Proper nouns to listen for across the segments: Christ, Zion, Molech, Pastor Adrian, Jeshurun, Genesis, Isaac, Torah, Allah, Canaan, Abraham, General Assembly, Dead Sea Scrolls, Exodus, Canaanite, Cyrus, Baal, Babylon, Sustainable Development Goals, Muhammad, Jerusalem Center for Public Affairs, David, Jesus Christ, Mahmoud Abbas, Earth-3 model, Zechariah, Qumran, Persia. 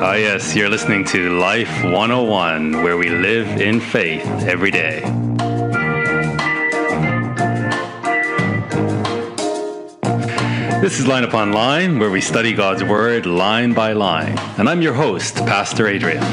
Yes, you're listening to Life 101, where we live in faith every day. This is Line Upon Line, where we study God's Word line by line. And I'm your host, Pastor Adrian.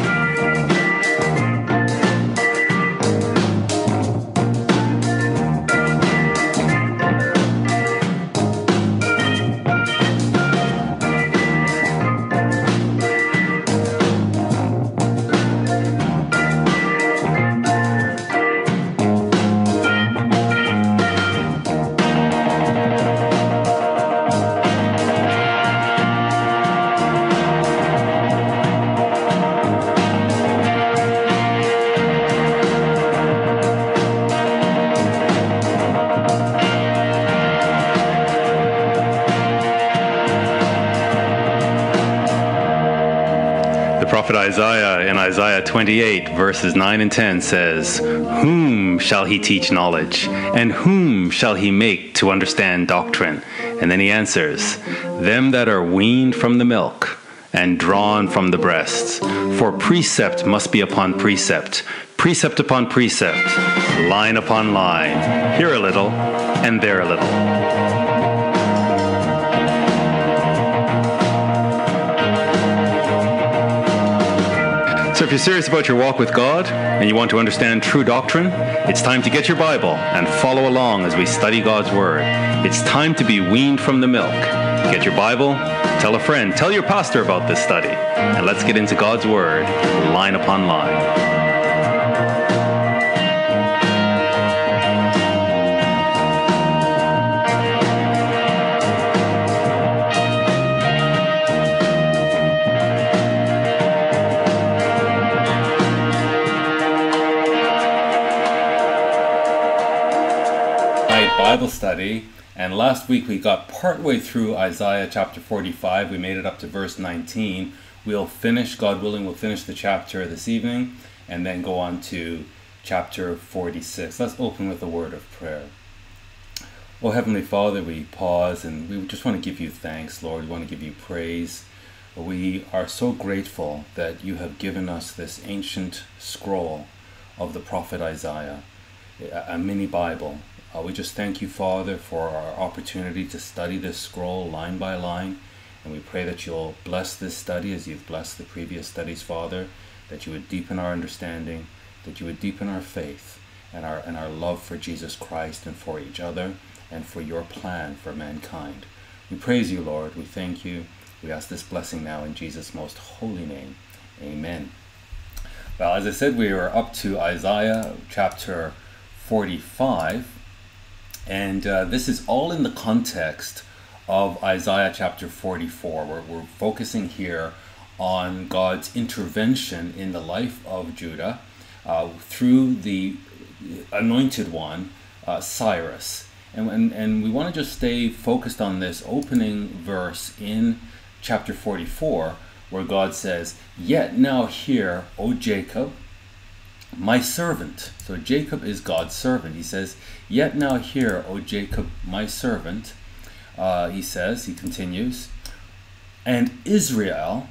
Isaiah in Isaiah 28 verses 9 and 10 says, "Whom shall he teach knowledge? And whom shall he make to understand doctrine?" And then he answers, "Them that are weaned from the milk and drawn from the breasts. For precept must be upon precept, precept upon precept, line upon line, here a little and there a little." So if you're serious about your walk with God and you want to understand true doctrine, it's time to get your Bible and follow along as we study God's Word. It's time to be weaned from the milk. Get your Bible, tell a friend, tell your pastor about this study, and let's get into God's Word line upon line. Bible study, and last week we got partway through Isaiah chapter 45. We made it up to verse 19. We'll finish, God willing, we'll finish the chapter this evening and then go on to chapter 46. Let's open with a word of prayer. Oh, Heavenly Father, we pause and we just want to give you thanks, Lord. We want to give you praise. We are so grateful that you have given us this ancient scroll of the prophet Isaiah, a mini Bible. We just thank you, Father, for our opportunity to study this scroll line by line, and we pray that you'll bless this study as you've blessed the previous studies, Father, that you would deepen our understanding, that you would deepen our faith and our love for Jesus Christ and for each other and for your plan for mankind. We praise you, Lord. We thank you. We ask this blessing now in Jesus' most holy name. Amen. Well, as I said, we are up to Isaiah chapter 45. And this is all in the context of Isaiah chapter 44. We're focusing here on God's intervention in the life of Judah through the anointed one, Cyrus. And we want to just stay focused on this opening verse in chapter 44, where God says, "Yet now hear, O Jacob, my servant." So Jacob is God's servant. He says, "Yet now hear, O Jacob, my servant." He continues, "And Israel,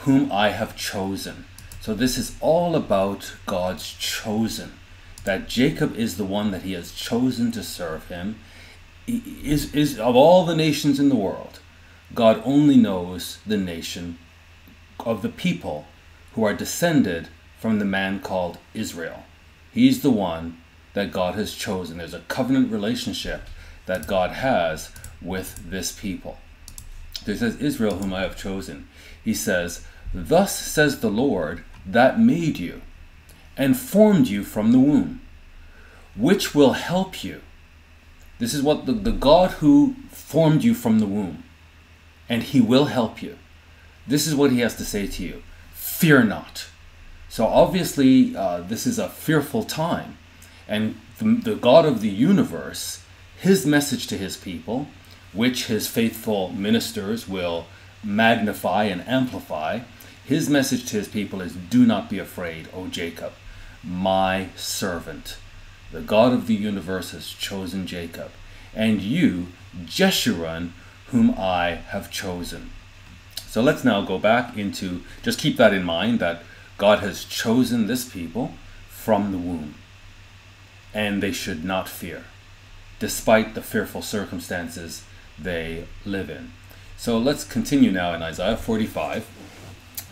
whom I have chosen." So this is all about God's chosen, that Jacob is the one that he has chosen to serve him. Is of all the nations in the world, God only knows the nation of the people who are descended from the man called Israel. He's the one that God has chosen. There's a covenant relationship that God has with this people. So he says, "Israel, whom I have chosen." He says, "Thus says the Lord that made you and formed you from the womb, which will help you." This is what the God who formed you from the womb, and he will help you. This is what he has to say to you. "Fear not." So obviously, this is a fearful time. And the God of the universe, his message to his people, which his faithful ministers will magnify and amplify, his message to his people is, "Do not be afraid, O Jacob, my servant." The God of the universe has chosen Jacob. "And you, Jeshurun, whom I have chosen." So let's now go back into, just keep that in mind, that God has chosen this people from the womb, and they should not fear, despite the fearful circumstances they live in. So let's continue now in Isaiah 45,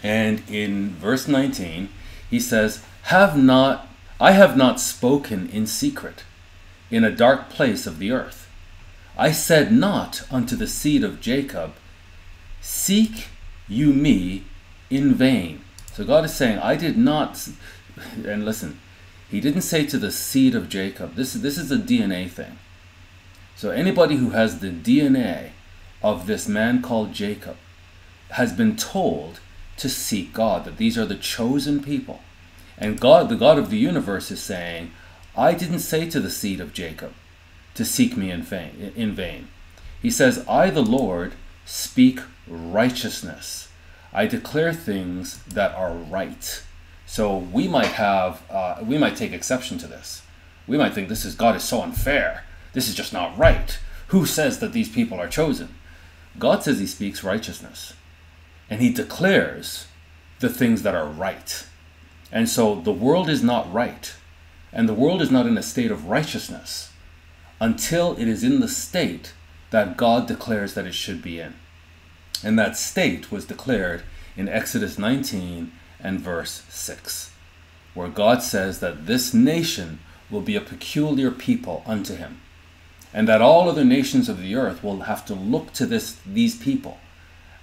and in verse 19, he says, I have not spoken in secret, in a dark place of the earth. I said not unto the seed of Jacob, seek you me in vain. So God is saying, I did not, and listen, he didn't say to the seed of Jacob. This is a DNA thing. So anybody who has the DNA of this man called Jacob has been told to seek God, that these are the chosen people. And God, the God of the universe, is saying, I didn't say to the seed of Jacob to seek me in vain. He says, I, the Lord, speak righteousness. I declare things that are right. So we might have, we might take exception to this. We might think this is, God is so unfair. This is just not right. Who says that these people are chosen? God says he speaks righteousness, and he declares the things that are right. And so the world is not right, and the world is not in a state of righteousness until it is in the state that God declares that it should be in. And that state was declared in Exodus 19 and verse 6, where God says that this nation will be a peculiar people unto him, and that all other nations of the earth will have to look to these people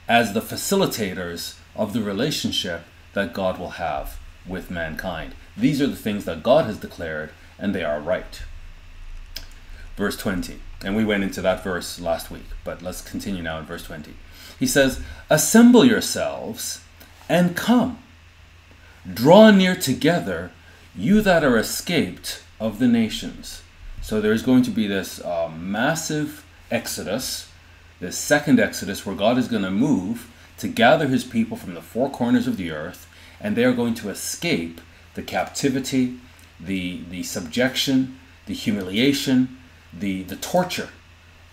as the facilitators of the relationship that God will have with mankind. These are the things that God has declared, and they are right. Verse 20, and we went into that verse last week, but let's continue now in verse 20. He says, assemble yourselves and come, draw near together, you that are escaped of the nations. So there's going to be this massive exodus, this second exodus, where God is going to move to gather his people from the four corners of the earth, and they are going to escape the captivity, the subjection, the humiliation, the torture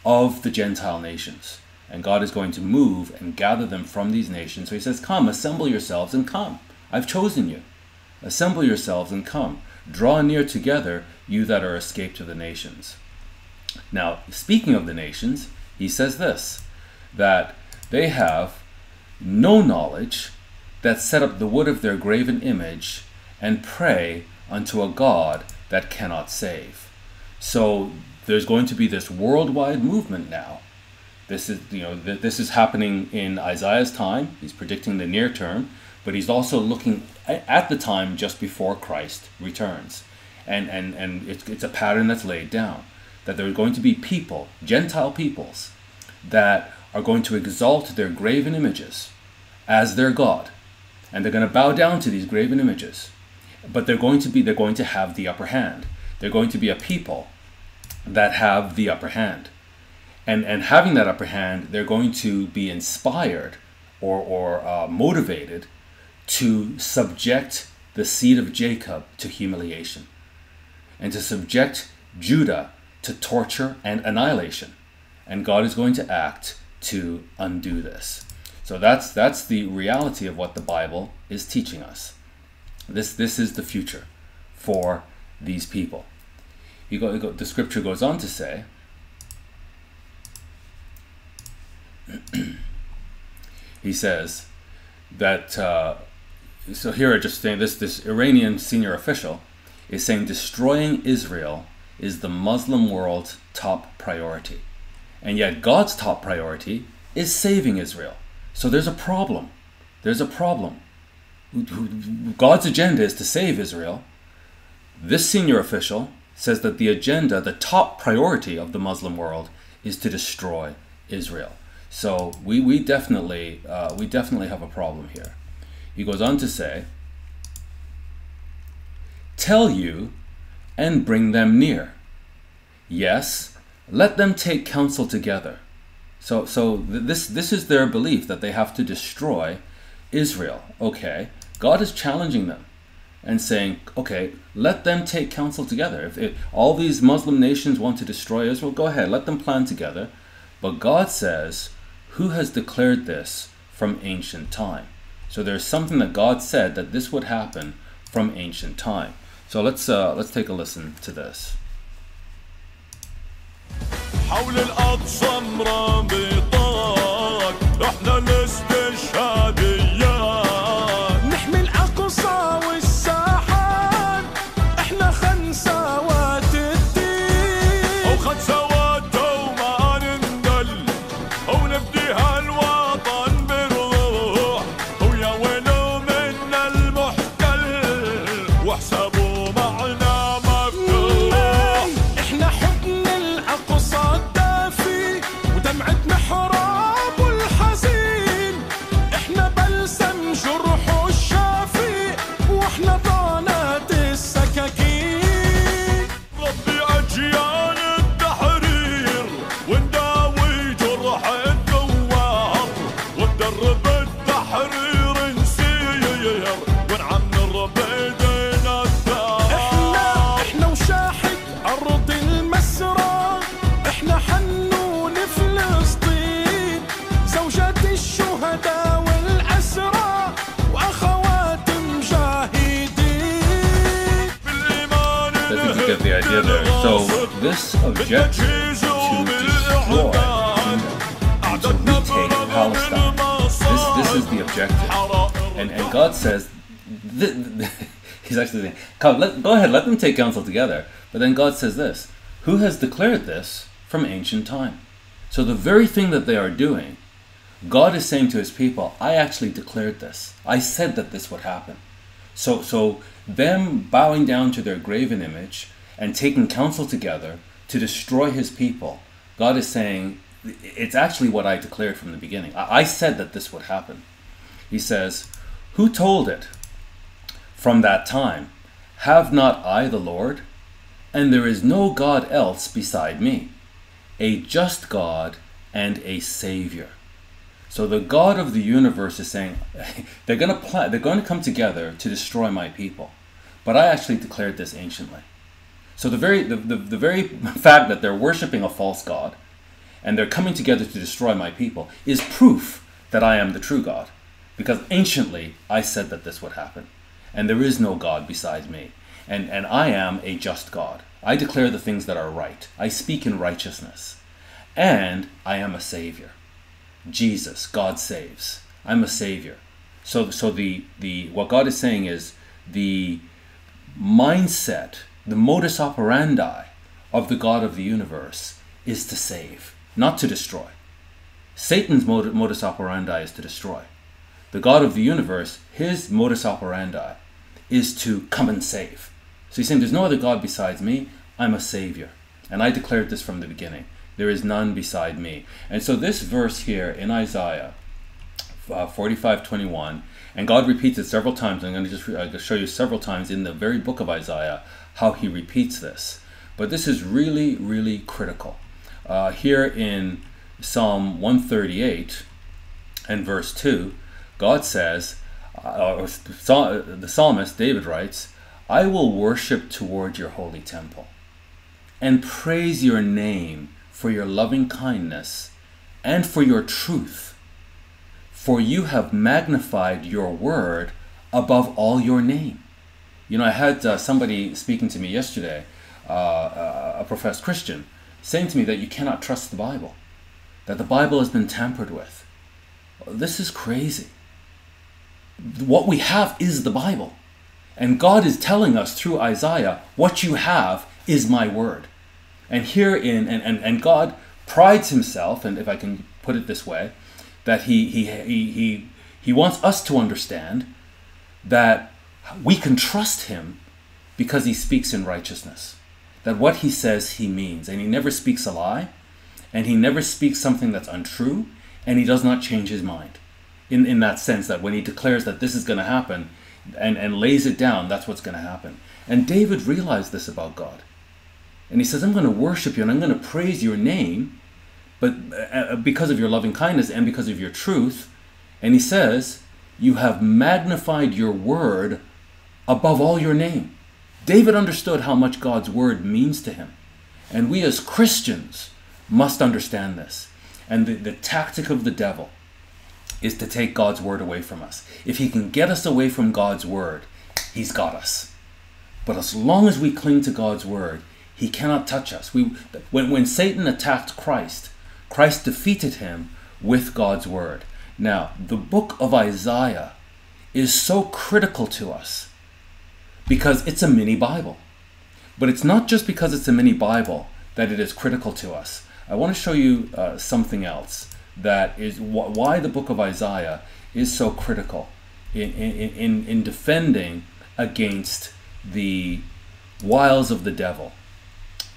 of the Gentile nations. And God is going to move and gather them from these nations. So he says, come, assemble yourselves and come. I've chosen you. Assemble yourselves and come. Draw near together, you that are escaped of the nations. Now, speaking of the nations, he says this, that they have no knowledge, that set up the wood of their graven image, and pray unto a God that cannot save. So there's going to be this worldwide movement now. This is, you know, this is happening in Isaiah's time. He's predicting the near term, but he's also looking at the time just before Christ returns. And it's a pattern that's laid down, that there are going to be people, Gentile peoples, that are going to exalt their graven images as their God. And they're going to bow down to these graven images, but they're going to have the upper hand. They're going to be a people that have the upper hand. And having that upper hand, they're going to be inspired or motivated to subject the seed of Jacob to humiliation, and to subject Judah to torture and annihilation. And God is going to act to undo this. So that's the reality of what the Bible is teaching us. This is the future for these people. The scripture goes on to say, he says that, so here I just think this Iranian senior official is saying destroying Israel is the Muslim world's top priority. And yet God's top priority is saving Israel. So there's a problem. There's a problem. God's agenda is to save Israel. This senior official says that the agenda, the top priority of the Muslim world, is to destroy Israel. So we definitely have a problem here. He goes on to say, tell you and bring them near. Yes, let them take counsel together. So this is their belief, that they have to destroy Israel. Okay, God is challenging them and saying, okay, let them take counsel together. If all these Muslim nations want to destroy Israel, go ahead, let them plan together. But God says, who has declared this from ancient time. So there's something that God said that this would happen from ancient time. So let's take a listen to this. So this objection to destroy and to retake Palestine, this is the objective. And God says, he's actually saying, go ahead, let them take counsel together. But then God says this, who has declared this from ancient time? So the very thing that they are doing, God is saying to his people, I actually declared this. I said that this would happen. So them bowing down to their graven image and taking counsel together to destroy his people, God is saying, it's actually what I declared from the beginning. I said that this would happen. He says, who told it from that time? Have not I the Lord? And there is no God else beside me, a just God and a Savior. So the God of the universe is saying, they're going to come together to destroy my people. But I actually declared this anciently. So the very fact that they're worshiping a false god and they're coming together to destroy my people is proof that I am the true God. Because anciently, I said that this would happen. And there is no God besides me. And I am a just God. I declare the things that are right. I speak in righteousness. And I am a Savior. Jesus, God saves. I'm a Savior. So what God is saying is the mindset, the modus operandi of the God of the universe is to save, not to destroy. Satan's modus operandi is to destroy. The God of the universe, his modus operandi is to come and save. So he's saying, there's no other God besides me. I'm a Savior. And I declared this from the beginning. There is none beside me. And so this verse here in Isaiah 45:21, and God repeats it several times. I'm going to just show you several times in the very book of Isaiah how he repeats this. But this is really, really critical. Here in Psalm 138 and verse 2, God says, the psalmist David writes, I will worship toward your holy temple and praise your name for your loving kindness and for your truth. For you have magnified your word above all your name. You know, I had somebody speaking to me yesterday, a professed Christian, saying to me that you cannot trust the Bible, that the Bible has been tampered with. This is crazy. What we have is the Bible. And God is telling us through Isaiah, what you have is my word. And herein, and God prides himself, and if I can put it this way, that he wants us to understand that we can trust him because he speaks in righteousness. That what he says, he means. And he never speaks a lie. And he never speaks something that's untrue. And he does not change his mind. In that sense, that when he declares that this is going to happen and lays it down, that's what's going to happen. And David realized this about God. And he says, I'm going to worship you and I'm going to praise your name, but because of your loving kindness and because of your truth. And he says, you have magnified your word above all your name. David understood how much God's word means to him. And we as Christians must understand this. And the tactic of the devil is to take God's word away from us. If he can get us away from God's word, he's got us. But as long as we cling to God's word, he cannot touch us. When Satan attacked Christ, Christ defeated him with God's word. Now, the book of Isaiah is so critical to us because it's a mini Bible. But it's not just because it's a mini Bible that it is critical to us. I want to show you something else that is why the book of Isaiah is so critical in defending against the wiles of the devil.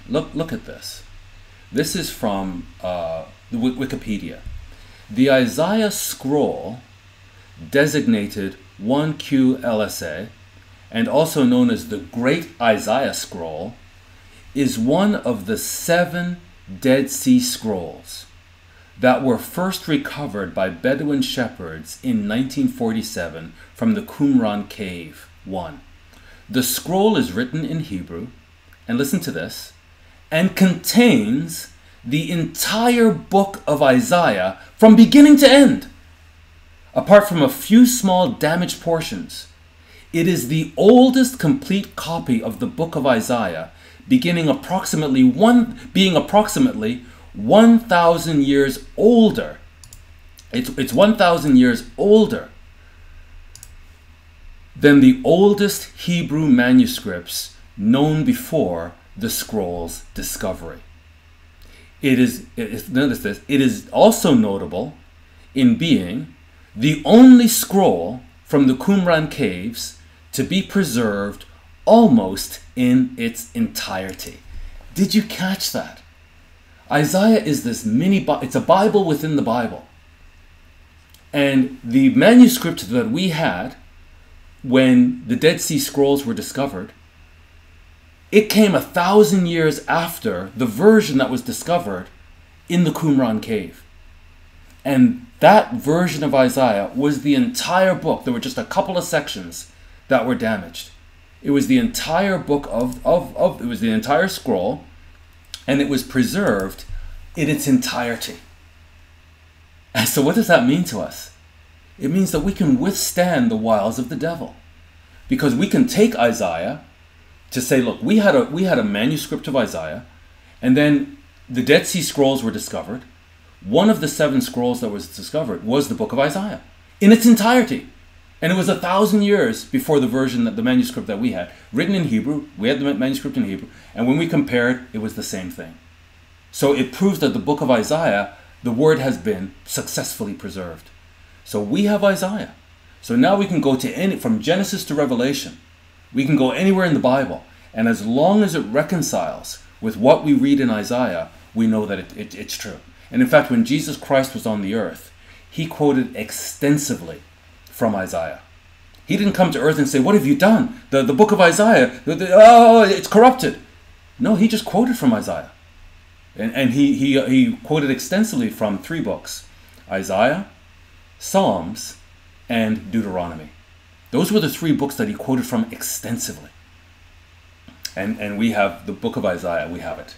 Look at this. This is from Wikipedia. The Isaiah scroll, designated 1QLSA, and also known as the Great Isaiah Scroll, is one of the 7 Dead Sea Scrolls that were first recovered by Bedouin shepherds in 1947 from the Qumran cave. 1. The scroll is written in Hebrew, and listen to this, and contains the entire book of Isaiah from beginning to end. Apart from a few small damaged portions, it is the oldest complete copy of the book of Isaiah, being approximately 1,000 years older. It's 1,000 years older than the oldest Hebrew manuscripts known before the scroll's discovery. It is also notable in being the only scroll from the Qumran caves to be preserved almost in its entirety. Did you catch that? Isaiah is this mini Bible. It's a Bible within the Bible. And the manuscript that we had when the Dead Sea Scrolls were discovered, it came 1,000 years after the version that was discovered in the Qumran cave. And that version of Isaiah was the entire book. There were just a couple of sections that were damaged. It was the entire book of it was the entire scroll, and it was preserved in its entirety. And so what does that mean to us? It means that we can withstand the wiles of the devil, because we can take Isaiah to say, look, we had a manuscript of Isaiah, and then the Dead Sea Scrolls were discovered. One of the 7 scrolls that was discovered was the book of Isaiah in its entirety. And it was 1,000 years before the version, that the manuscript that we had, written in Hebrew. We had the manuscript in Hebrew. And when we compared, it was the same thing. So it proves that the book of Isaiah, the word has been successfully preserved. So we have Isaiah. So now we can go to from Genesis to Revelation. We can go anywhere in the Bible. And as long as it reconciles with what we read in Isaiah, we know that it's true. And in fact, when Jesus Christ was on the earth, he quoted extensively from Isaiah. He didn't come to earth and say, what have you done? The book of Isaiah, it's corrupted. No, he just quoted from Isaiah. And he quoted extensively from 3 books, Isaiah, Psalms, and Deuteronomy. Those were the 3 books that he quoted from extensively. And we have the book of Isaiah, we have it.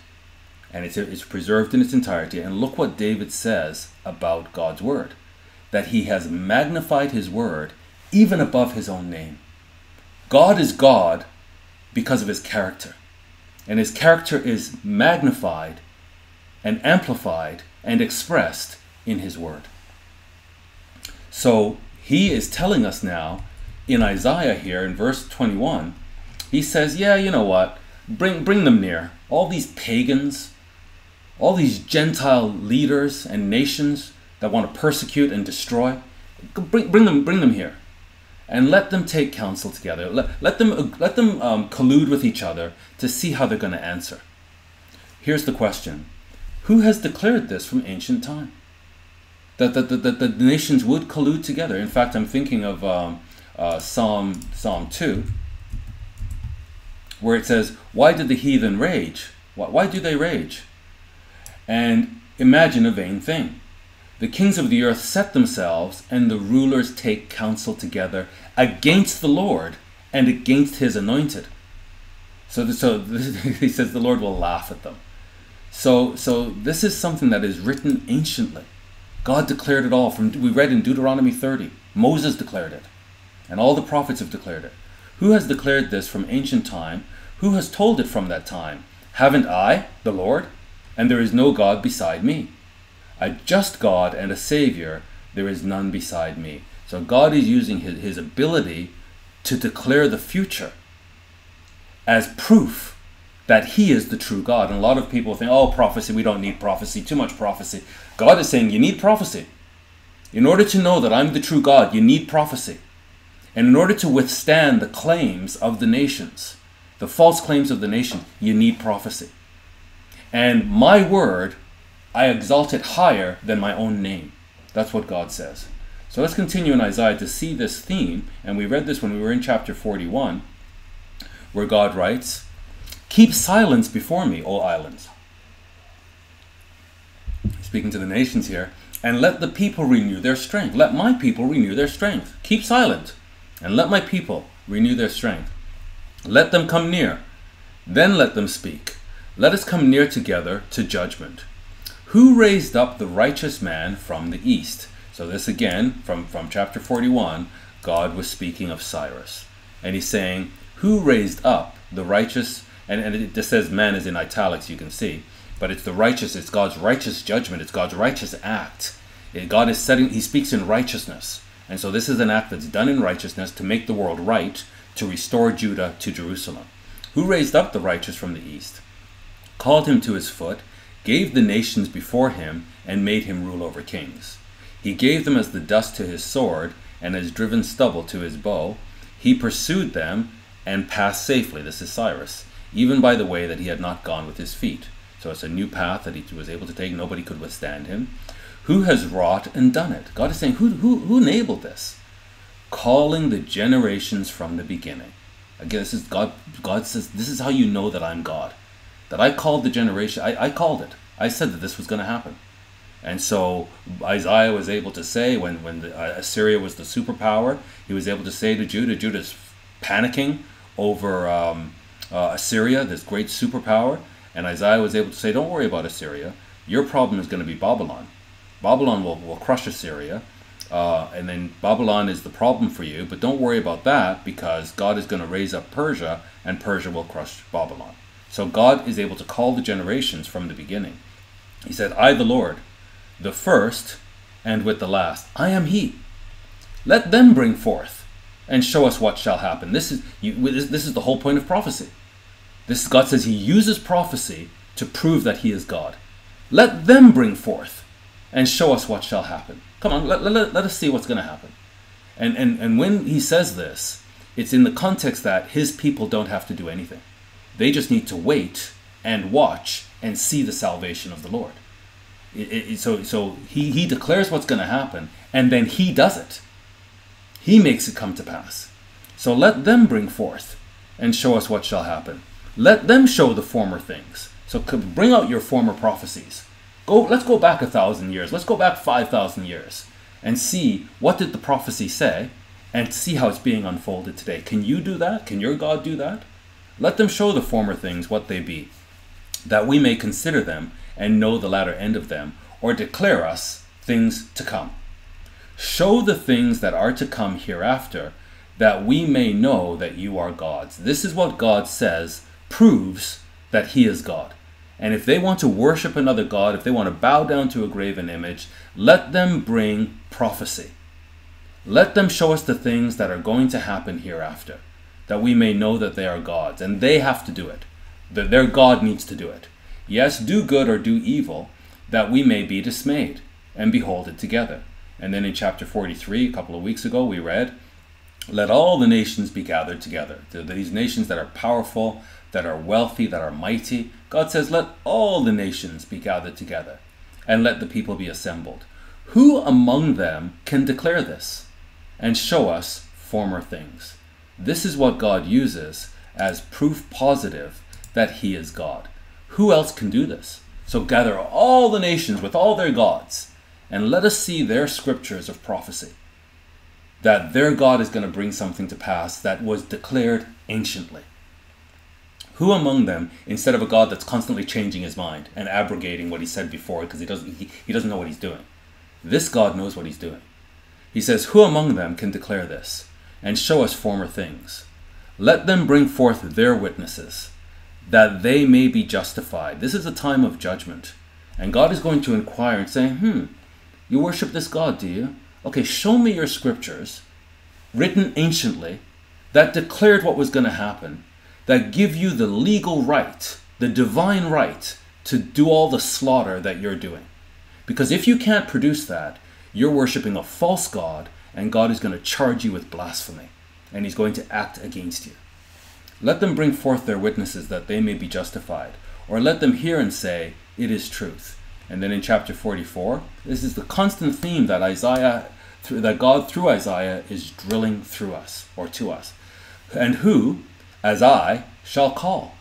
And it's preserved in its entirety. And look what David says about God's word, that he has magnified his word even above his own name. God is God because of his character. And his character is magnified and amplified and expressed in his word. So he is telling us now in Isaiah here in verse 21, he says, yeah, you know what? Bring them near. All these pagans, all these Gentile leaders and nations that want to persecute and destroy, bring them here, and let them take counsel together. Let them collude with each other to see how they're going to answer. Here's the question: who has declared this from ancient time? That the nations would collude together. In fact, I'm thinking of Psalm 2, where it says, "Why did the heathen rage? Why do they rage? And imagine a vain thing. The kings of the earth set themselves, and the rulers take counsel together against the Lord and against his anointed." So he says the Lord will laugh at them. So this is something that is written anciently. God declared it all. We read in Deuteronomy 30. Moses declared it. And all the prophets have declared it. Who has declared this from ancient time? Who has told it from that time? Haven't I, the Lord? And there is no God beside me. A just God and a Savior, there is none beside me. So God is using his ability to declare the future as proof that he is the true God. And a lot of people think, oh, prophecy, we don't need prophecy, too much prophecy. God is saying, you need prophecy. In order to know that I'm the true God, you need prophecy. And in order to withstand the claims of the nations, the false claims of the nation, you need prophecy. And my word, I exalt it higher than my own name. That's what God says. So let's continue in Isaiah to see this theme. And we read this when we were in chapter 41, where God writes, "Keep silence before me, O islands." Speaking to the nations here. "And let the people renew their strength." Let my people renew their strength. Keep silent. And let my people renew their strength. "Let them come near. Then let them speak. Let us come near together to judgment. Who raised up the righteous man from the east?" So this again, from chapter 41, God was speaking of Cyrus. And he's saying, who raised up the righteous? And it says man is in italics, you can see. But it's the righteous, it's God's righteous judgment. It's God's righteous act. God is setting, he speaks in righteousness. And so this is an act that's done in righteousness to make the world right, to restore Judah to Jerusalem. "Who raised up the righteous from the east? Called him to his foot, gave the nations before him, and made him rule over kings. He gave them as the dust to his sword, and as driven stubble to his bow. He pursued them, and passed safely," this is Cyrus, "even by the way that he had not gone with his feet." So it's a new path that he was able to take, nobody could withstand him. "Who has wrought and done it?" God is saying, who enabled this? "Calling the generations from the beginning." Again, this is God. God says, this is how you know that I'm God. That I called the generation, I called it. I said that this was going to happen. And so Isaiah was able to say, when Assyria was the superpower, he was able to say to Judah, Judah's panicking over Assyria, this great superpower. And Isaiah was able to say, don't worry about Assyria. Your problem is going to be Babylon. Babylon will crush Assyria. And then Babylon is the problem for you. But don't worry about that, because God is going to raise up Persia, and Persia will crush Babylon. So God is able to call the generations from the beginning. He said, "I, the Lord, the first and with the last, I am he. Let them bring forth and show us what shall happen." This is the whole point of prophecy. This God says he uses prophecy to prove that he is God. Let them bring forth and show us what shall happen. Come on, let us see what's going to happen. And when he says this, it's in the context that his people don't have to do anything. They just need to wait and watch and see the salvation of the Lord. So he declares what's going to happen, and then he does it. He makes it come to pass. So let them bring forth and show us what shall happen. Let them show the former things. So bring out your former prophecies. Let's go back 1,000 years. Let's go back 5,000 years and see what did the prophecy say, and see how it's being unfolded today. Can you do that? Can your God do that? "Let them show the former things what they be, that we may consider them and know the latter end of them, or declare us things to come. Show the things that are to come hereafter, that we may know that you are gods." This is what God says proves that he is God. And if they want to worship another god, if they want to bow down to a graven image, let them bring prophecy. Let them show us the things that are going to happen hereafter, that we may know that they are gods. And they have to do it. Their God needs to do it. "Yes, do good or do evil, that we may be dismayed, and behold it together." And then in chapter 43, a couple of weeks ago, we read, "Let all the nations be gathered together." These nations that are powerful, that are wealthy, that are mighty. God says, let all the nations be gathered together, and let the people be assembled. "Who among them can declare this, and show us former things?" This is what God uses as proof positive that he is God. Who else can do this? So gather all the nations with all their gods, and let us see their scriptures of prophecy, that their God is going to bring something to pass that was declared anciently. Who among them, instead of a God that's constantly changing his mind and abrogating what he said before because he doesn't know what he's doing. This God knows what he's doing. He says, who among them can declare this and show us former things? Let them bring forth their witnesses, that they may be justified. This is a time of judgment. And God is going to inquire and say, you worship this God, do you? Okay, show me your scriptures, written anciently, that declared what was going to happen, that give you the legal right, the divine right, to do all the slaughter that you're doing. Because if you can't produce that, you're worshiping a false God, and God is going to charge you with blasphemy, and he's going to act against you. Let them bring forth their witnesses that they may be justified, or let them hear and say, it is truth. And then in chapter 44, this is the constant theme that God through Isaiah is drilling through us, or to us. And who, as I, shall call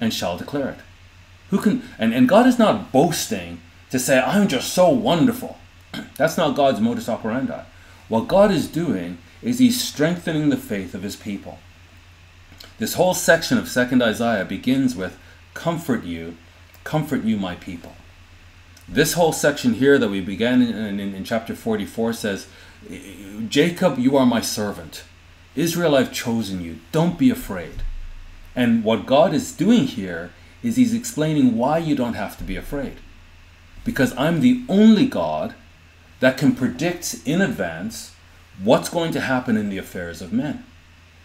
and shall declare it. Who can? And God is not boasting to say, I'm just so wonderful. That's not God's modus operandi. What God is doing is he's strengthening the faith of his people. This whole section of 2nd Isaiah begins with, comfort you, my people. This whole section here that we began in chapter 44 says, Jacob, you are my servant. Israel, I've chosen you. Don't be afraid. And what God is doing here is he's explaining why you don't have to be afraid. Because I'm the only God that can predict in advance what's going to happen in the affairs of men.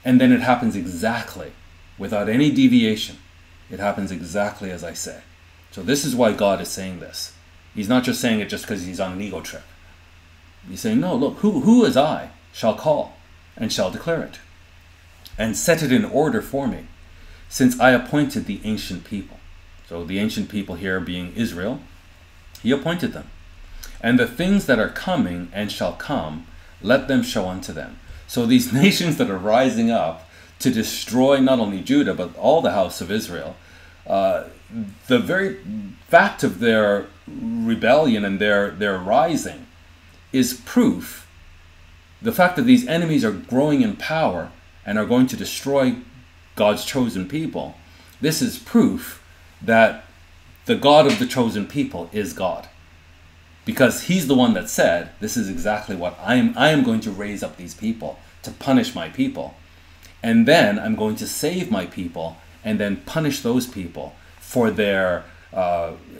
And then it happens exactly, without any deviation. It happens exactly as I say. So this is why God is saying this. He's not just saying it just because he's on an ego trip. He's saying, no, look, who as I shall call and shall declare it, and set it in order for me, since I appointed the ancient people. So the ancient people here being Israel, he appointed them. And the things that are coming and shall come, let them show unto them. So these nations that are rising up to destroy not only Judah, but all the house of Israel, the very fact of their rebellion and their rising is proof. The fact that these enemies are growing in power and are going to destroy God's chosen people, this is proof that the God of the chosen people is God. Because he's the one that said, this is exactly what I am going to raise up these people to punish my people. And then I'm going to save my people and then punish those people for their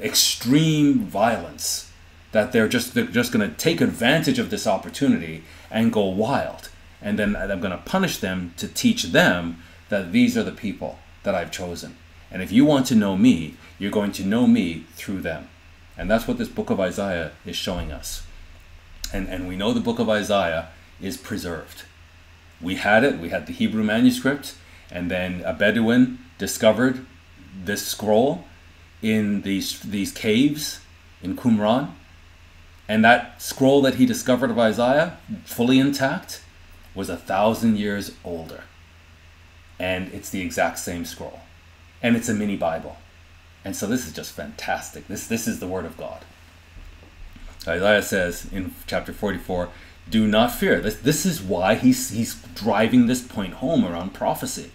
extreme violence. That they're just going to take advantage of this opportunity and go wild. And then I'm going to punish them to teach them that these are the people that I've chosen. And if you want to know me, you're going to know me through them. And that's what this book of Isaiah is showing us. And we know the book of Isaiah is preserved. We had the Hebrew manuscript, and then a Bedouin discovered this scroll in these caves in Qumran. And that scroll that he discovered of Isaiah, fully intact, was 1,000 years older. And it's the exact same scroll. And it's a mini Bible. And so this is just fantastic. This is the word of God. Isaiah says in chapter 44, do not fear. This is why he's driving this point home around prophecy.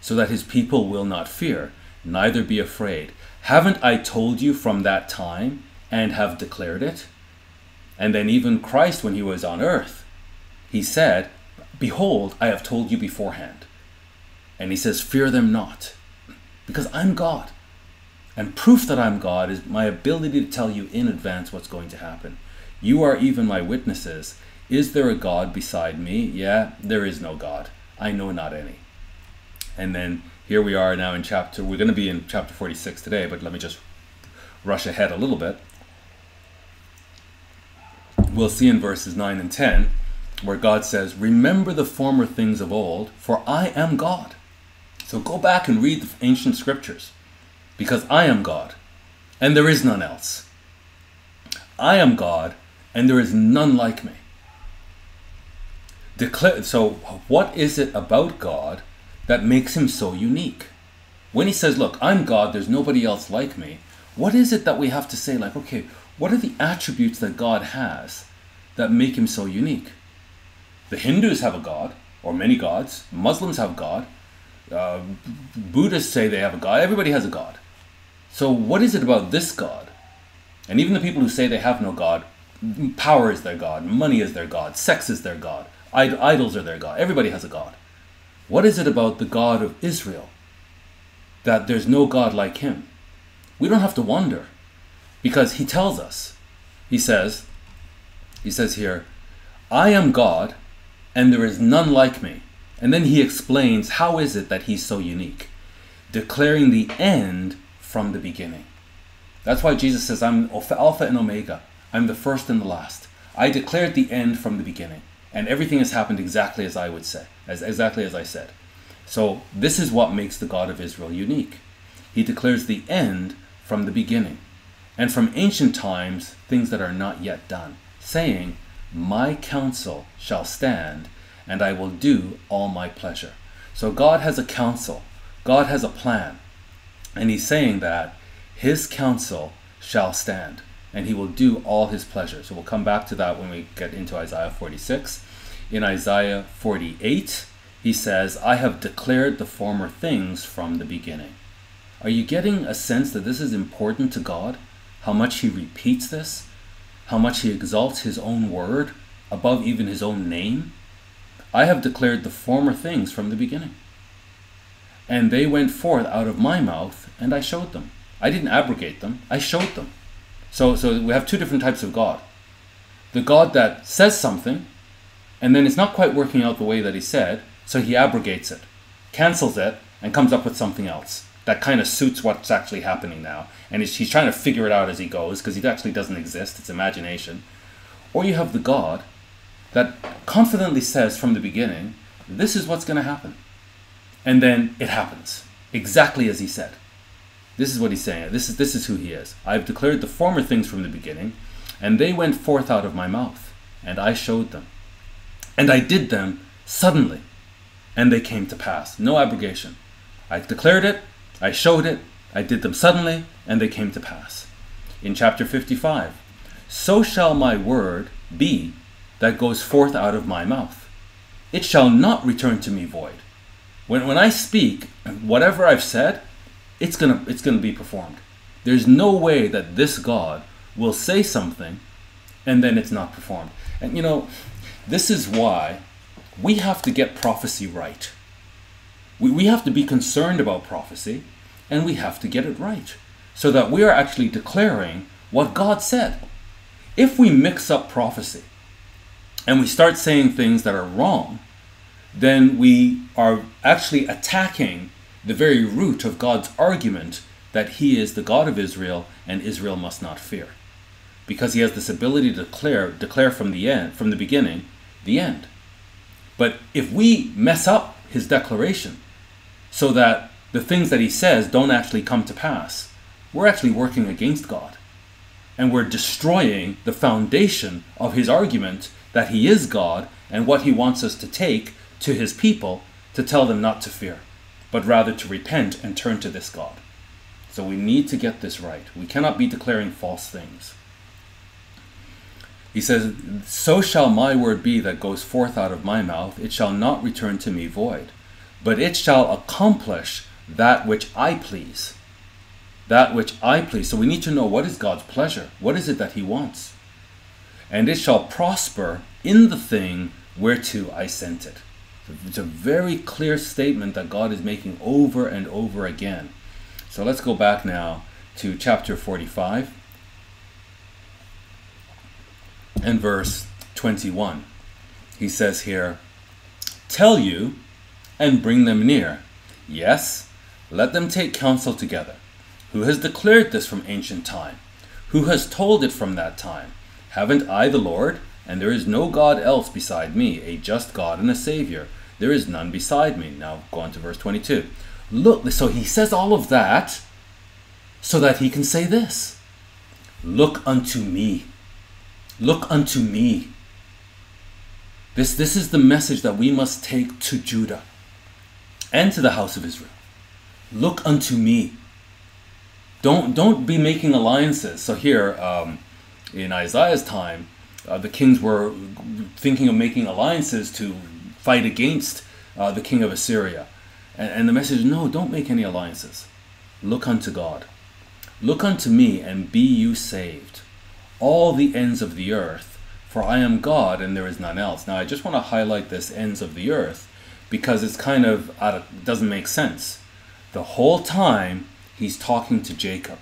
So that his people will not fear, neither be afraid. Haven't I told you from that time and have declared it? And then even Christ, when he was on earth, he said, behold, I have told you beforehand. And he says, fear them not, because I'm God. And proof that I'm God is my ability to tell you in advance what's going to happen. You are even my witnesses. Is there a God beside me? Yeah, there is no God. I know not any. And then here we are now in we're going to be in chapter 46 today, but let me just rush ahead a little bit. We'll see in verses 9 and 10 where God says, remember the former things of old, for I am God. So go back and read the ancient scriptures. Because I am God, and there is none else. I am God, and there is none like me. So what is it about God that makes him so unique? When he says, look, I'm God, there's nobody else like me, what is it that we have to say, like, okay, what are the attributes that God has that make him so unique? The Hindus have a God, or many gods. Muslims have God. Buddhists say they have a God. Everybody has a God. So what is it about this God? And even the people who say they have no God Power is their god. Money is their god. Sex is their god. Idols are their god. Everybody has a god. What is it about the God of Israel that there's no God like him? We don't have to wonder, because he tells us. He says here, I am God and there is none like me. And then he explains how is it that he's so unique, declaring the end from the beginning. That's why Jesus says, I'm Alpha and Omega. I'm the first and the last. I declared the end from the beginning. And everything has happened exactly as I would say, exactly as I said. So this is what makes the God of Israel unique. He declares the end from the beginning, and from ancient times, things that are not yet done, saying, my counsel shall stand, and I will do all my pleasure. So God has a counsel. God has a plan. And he's saying that his counsel shall stand, and he will do all his pleasure. So we'll come back to that when we get into Isaiah 46. In Isaiah 48, he says, I have declared the former things from the beginning. Are you getting a sense that this is important to God? How much he repeats this? How much he exalts his own word above even his own name? I have declared the former things from the beginning. And they went forth out of my mouth, and I showed them. I didn't abrogate them. I showed them. So we have two different types of God. The God that says something, and then it's not quite working out the way that he said, so he abrogates it, cancels it, and comes up with something else that kind of suits what's actually happening now. And he's trying to figure it out as he goes, because it actually doesn't exist, it's imagination. Or you have the God that confidently says from the beginning, this is what's going to happen. And then it happens, exactly as he said. This is what he's saying. This is who he is. I've declared the former things from the beginning, and they went forth out of my mouth, and I showed them. And I did them suddenly, and they came to pass. No abrogation. I declared it, I showed it, I did them suddenly, and they came to pass. In chapter 55, so shall my word be that goes forth out of my mouth. It shall not return to me void. When I speak, whatever I've said, it's gonna be performed. There's no way that this God will say something and then it's not performed. And this is why we have to get prophecy right. We have to be concerned about prophecy, and we have to get it right, so that we are actually declaring what God said. If we mix up prophecy and we start saying things that are wrong, then we are actually attacking the very root of God's argument that he is the God of Israel and Israel must not fear, because he has this ability to declare from the beginning, the end. But if we mess up his declaration so that the things that he says don't actually come to pass, we're actually working against God. And we're destroying the foundation of his argument that he is God and what he wants us to take to his people to tell them not to fear, but rather to repent and turn to this God. So we need to get this right. We cannot be declaring false things. He says, so shall my word be that goes forth out of my mouth. It shall not return to me void, but it shall accomplish that which I please. That which I please. So we need to know, what is God's pleasure? What is it that he wants? And it shall prosper in the thing whereto I sent it. It's a very clear statement that God is making over and over again. So let's go back now to chapter 45 and verse 21. He says here, tell you and bring them near. Yes, let them take counsel together. Who has declared this from ancient time? Who has told it from that time? Haven't I the Lord? And there is no God else beside me, a just God and a Savior. There is none beside me. Now go on to verse 22. Look, so he says all of that so that he can say this. Look unto me. Look unto me. This is the message that we must take to Judah and to the house of Israel. Look unto me. Don't be making alliances. So here in Isaiah's time, the kings were thinking of making alliances to fight against the king of Assyria. And the message, no, don't make any alliances. Look unto God. Look unto me and be you saved. all the ends of the earth, for I am God and there is none else. Now I just want to highlight this ends of the earth because it's kind of out of, doesn't make sense. The whole time he's talking to Jacob.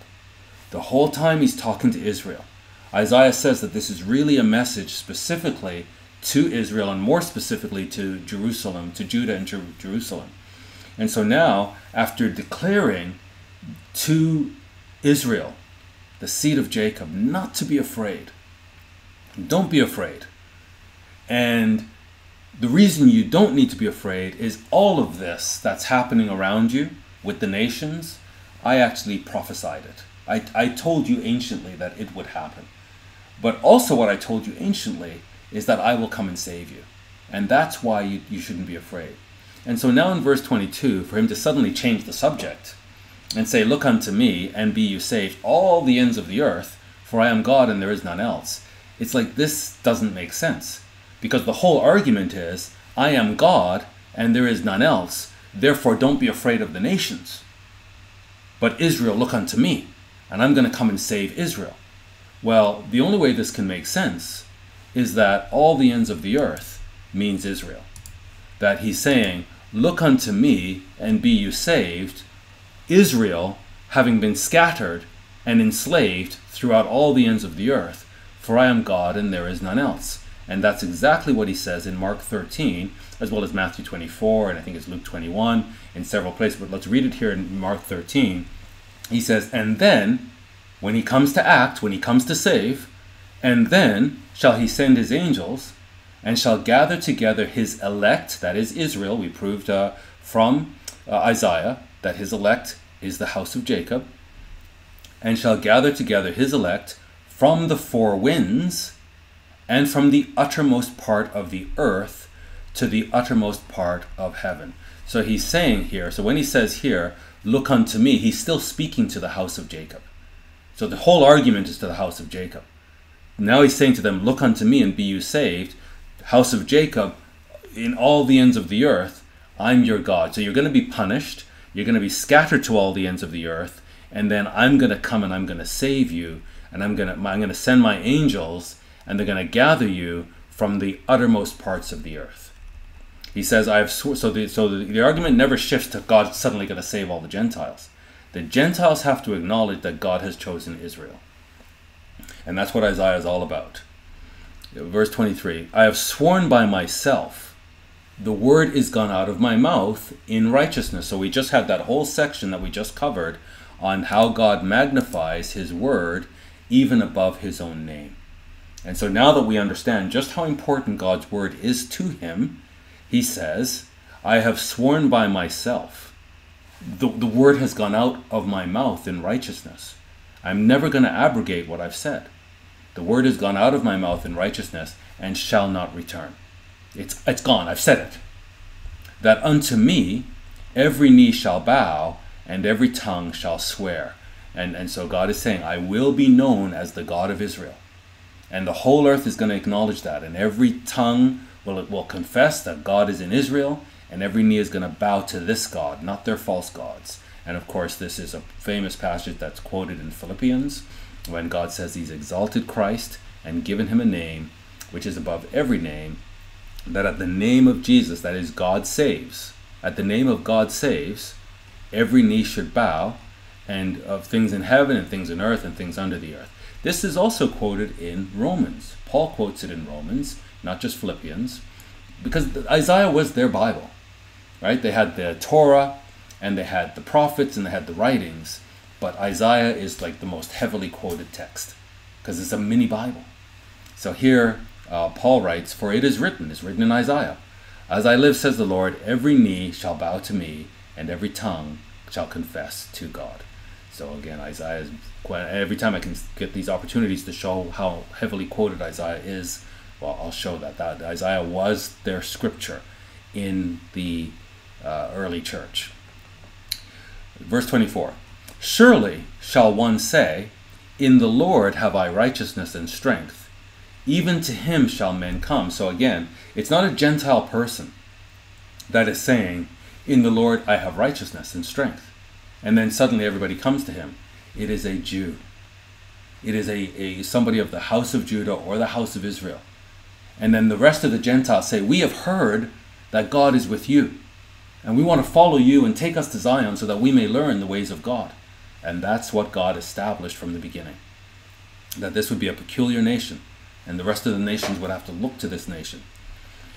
The whole time he's talking to Israel. Isaiah says that this is really a message specifically to Israel and more specifically to Jerusalem, to Judah and Jerusalem. And so now, after declaring to Israel, the seed of Jacob, not to be afraid. Don't be afraid. And the reason you don't need to be afraid is all of this that's happening around you with the nations, I actually prophesied it. I told you anciently that it would happen. But also what I told you anciently is that I will come and save you. And that's why you shouldn't be afraid. And so now in verse 22, for him to suddenly change the subject and say, look unto me and be you saved, all the ends of the earth, for I am God and there is none else. It's like this doesn't make sense because the whole argument is I am God and there is none else. Therefore, don't be afraid of the nations. But Israel, look unto me and I'm going to come and save Israel. Well, the only way this can make sense is that all the ends of the earth means Israel. That he's saying, look unto me and be you saved, Israel, having been scattered and enslaved throughout all the ends of the earth, for I am God and there is none else. And that's exactly what he says in Mark 13, as well as Matthew 24, and I think it's Luke 21, in several places, but let's read it here in Mark 13. He says, and then, when he comes to act, when he comes to save, and then shall he send his angels, and shall gather together his elect, that is Israel, we proved from Isaiah, that his elect is the house of Jacob, and shall gather together his elect from the four winds and from the uttermost part of the earth to the uttermost part of heaven. So he's saying here, so when he says here, look unto me, he's still speaking to the house of Jacob. So the whole argument is to the house of Jacob. Now he's saying to them, look unto me and be you saved, house of Jacob, in all the ends of the earth, I'm your God. So you're going to be punished. You're going to be scattered to all the ends of the earth, and then I'm going to come and I'm going to save you, and I'm going to send my angels, and they're going to gather you from the uttermost parts of the earth. He says, I have sworn. So the argument never shifts to God suddenly going to save all the Gentiles. The Gentiles have to acknowledge that God has chosen Israel, and that's what Isaiah is all about. Verse 23, I have sworn by myself, the word is gone out of my mouth in righteousness. So we just had that whole section that we just covered on how God magnifies his word even above his own name. And so now that we understand just how important God's word is to him, he says, I have sworn by myself, the word has gone out of my mouth in righteousness. I'm never going to abrogate what I've said. The word has gone out of my mouth in righteousness and shall not return. It's gone, I've said it. That unto me every knee shall bow and every tongue shall swear. And so God is saying, I will be known as the God of Israel. And the whole earth is going to acknowledge that. And every tongue will confess that God is in Israel. And every knee is going to bow to this God, not their false gods. And of course, this is a famous passage that's quoted in Philippians when God says he's exalted Christ and given him a name which is above every name, that at the name of Jesus, that is God saves, at the name of God saves, every knee should bow, and of things in heaven and things in earth and things under the earth. This is also quoted in Romans. Paul quotes it in Romans, not just Philippians, because Isaiah was their Bible, right? They had the Torah and they had the prophets and they had the writings, but Isaiah is like the most heavily quoted text because it's a mini Bible. So here, Paul writes, for it is written in Isaiah, as I live, says the Lord, every knee shall bow to me and every tongue shall confess to God. So again, Isaiah, every time I can get these opportunities to show how heavily quoted Isaiah is, well, I'll show that Isaiah was their scripture in the early church. Verse 24, surely shall one say, in the Lord have I righteousness and strength, even to him shall men come. So again, it's not a Gentile person that is saying, in the Lord I have righteousness and strength, and then suddenly everybody comes to him. It is a Jew. It is a somebody of the house of Judah or the house of Israel. And then the rest of the Gentiles say, we have heard that God is with you, and we want to follow you and take us to Zion so that we may learn the ways of God. And that's what God established from the beginning, that this would be a peculiar nation, and the rest of the nations would have to look to this nation.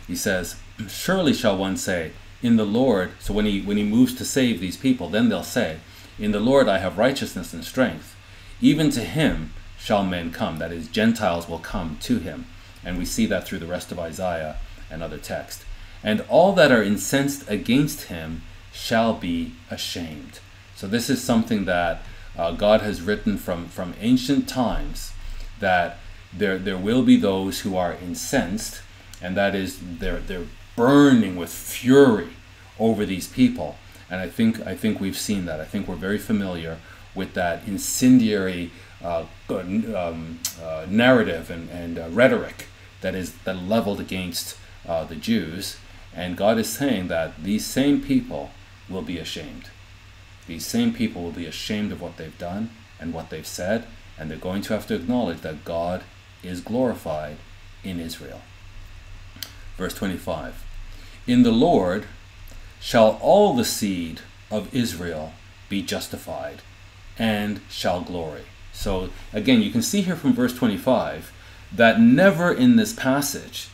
He says, surely shall one say, in the Lord, so when he moves to save these people, then they'll say, in the Lord I have righteousness and strength, even to him shall men come, that is, Gentiles will come to him. And we see that through the rest of Isaiah and other texts. And all that are incensed against him shall be ashamed. So this is something that God has written from ancient times, that there will be those who are incensed, and that is they're burning with fury over these people. And I think we've seen that. I think we're very familiar with that incendiary narrative and rhetoric that leveled against the Jews. And God is saying that these same people will be ashamed. These same people will be ashamed of what they've done and what they've said, and they're going to have to acknowledge that God is glorified in Israel. Verse 25, in the Lord shall all the seed of Israel be justified and shall glory. So again, you can see here from verse 25 that never in this passage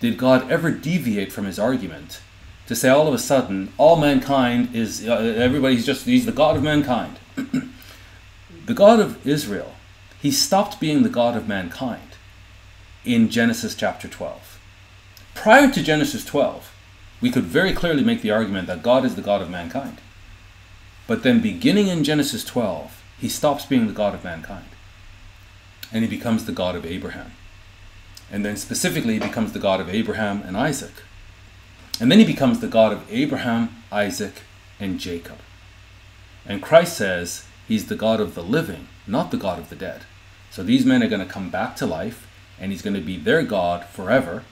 did God ever deviate from his argument to say all of a sudden all mankind is, everybody's just, he's the God of mankind. The God of Israel, he stopped being the God of mankind in Genesis chapter 12. Prior to Genesis 12, we could very clearly make the argument that God is the God of mankind. But then beginning in Genesis 12, he stops being the God of mankind. And he becomes the God of Abraham. And then specifically, he becomes the God of Abraham and Isaac. And then he becomes the God of Abraham, Isaac, and Jacob. And Christ says he's the God of the living, not the God of the dead. So these men are going to come back to life, and he's going to be their God forever.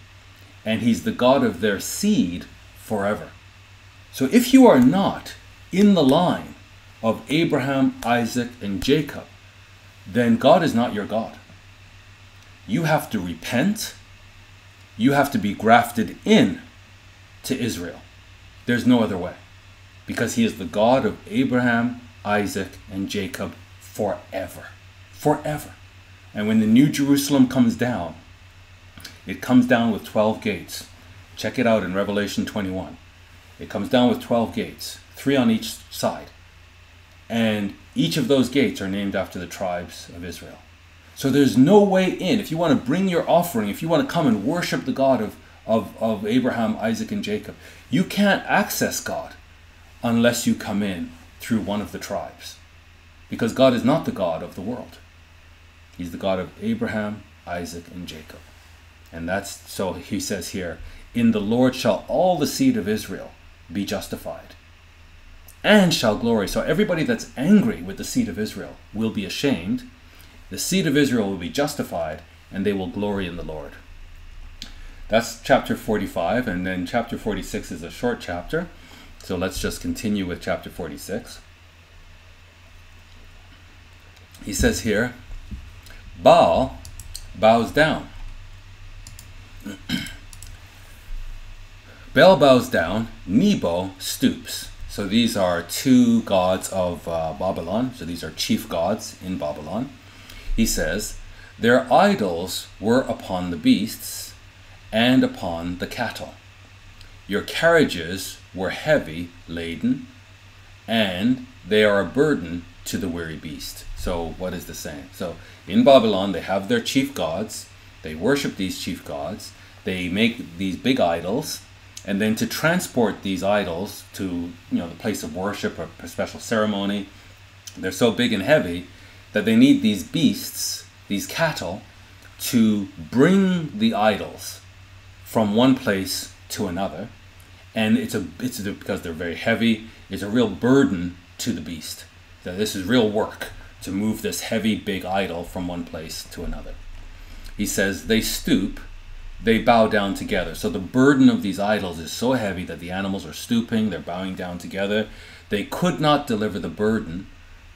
And he's the God of their seed forever. So if you are not in the line of Abraham, Isaac, and Jacob, then God is not your God. You have to repent. You have to be grafted in to Israel. There's no other way, because he is the God of Abraham, Isaac, and Jacob forever. Forever. And when the New Jerusalem comes down, it comes down with 12 gates. Check it out in Revelation 21. It comes down with 12 gates, 3 on each side. And each of those gates are named after the tribes of Israel. So there's no way in. If you want to bring your offering, if you want to come and worship the God of Abraham, Isaac, and Jacob, you can't access God unless you come in through one of the tribes. Because God is not the God of the world. He's the God of Abraham, Isaac, and Jacob. And that's, so he says here, in the Lord shall all the seed of Israel be justified and shall glory. So everybody that's angry with the seed of Israel will be ashamed. The seed of Israel will be justified, and they will glory in the Lord. That's chapter 45, and then chapter 46 is a short chapter. So let's just continue with chapter 46. He says here, Baal bows down. Baal bows down, Nebo stoops. So these are two gods of Babylon. So these are chief gods in Babylon. He says, their idols were upon the beasts and upon the cattle. Your carriages were heavy laden, and they are a burden to the weary beast. So what is this saying? So in Babylon, they have their chief gods. They worship these chief gods. They make these big idols. And then to transport these idols to, the place of worship or a special ceremony, they're so big and heavy that they need these beasts, these cattle, to bring the idols from one place to another. And because they're very heavy, it's a real burden to the beast. That this is real work to move this heavy, big idol from one place to another. He says, they stoop, they bow down together. So the burden of these idols is so heavy that the animals are stooping, they're bowing down together. They could not deliver the burden,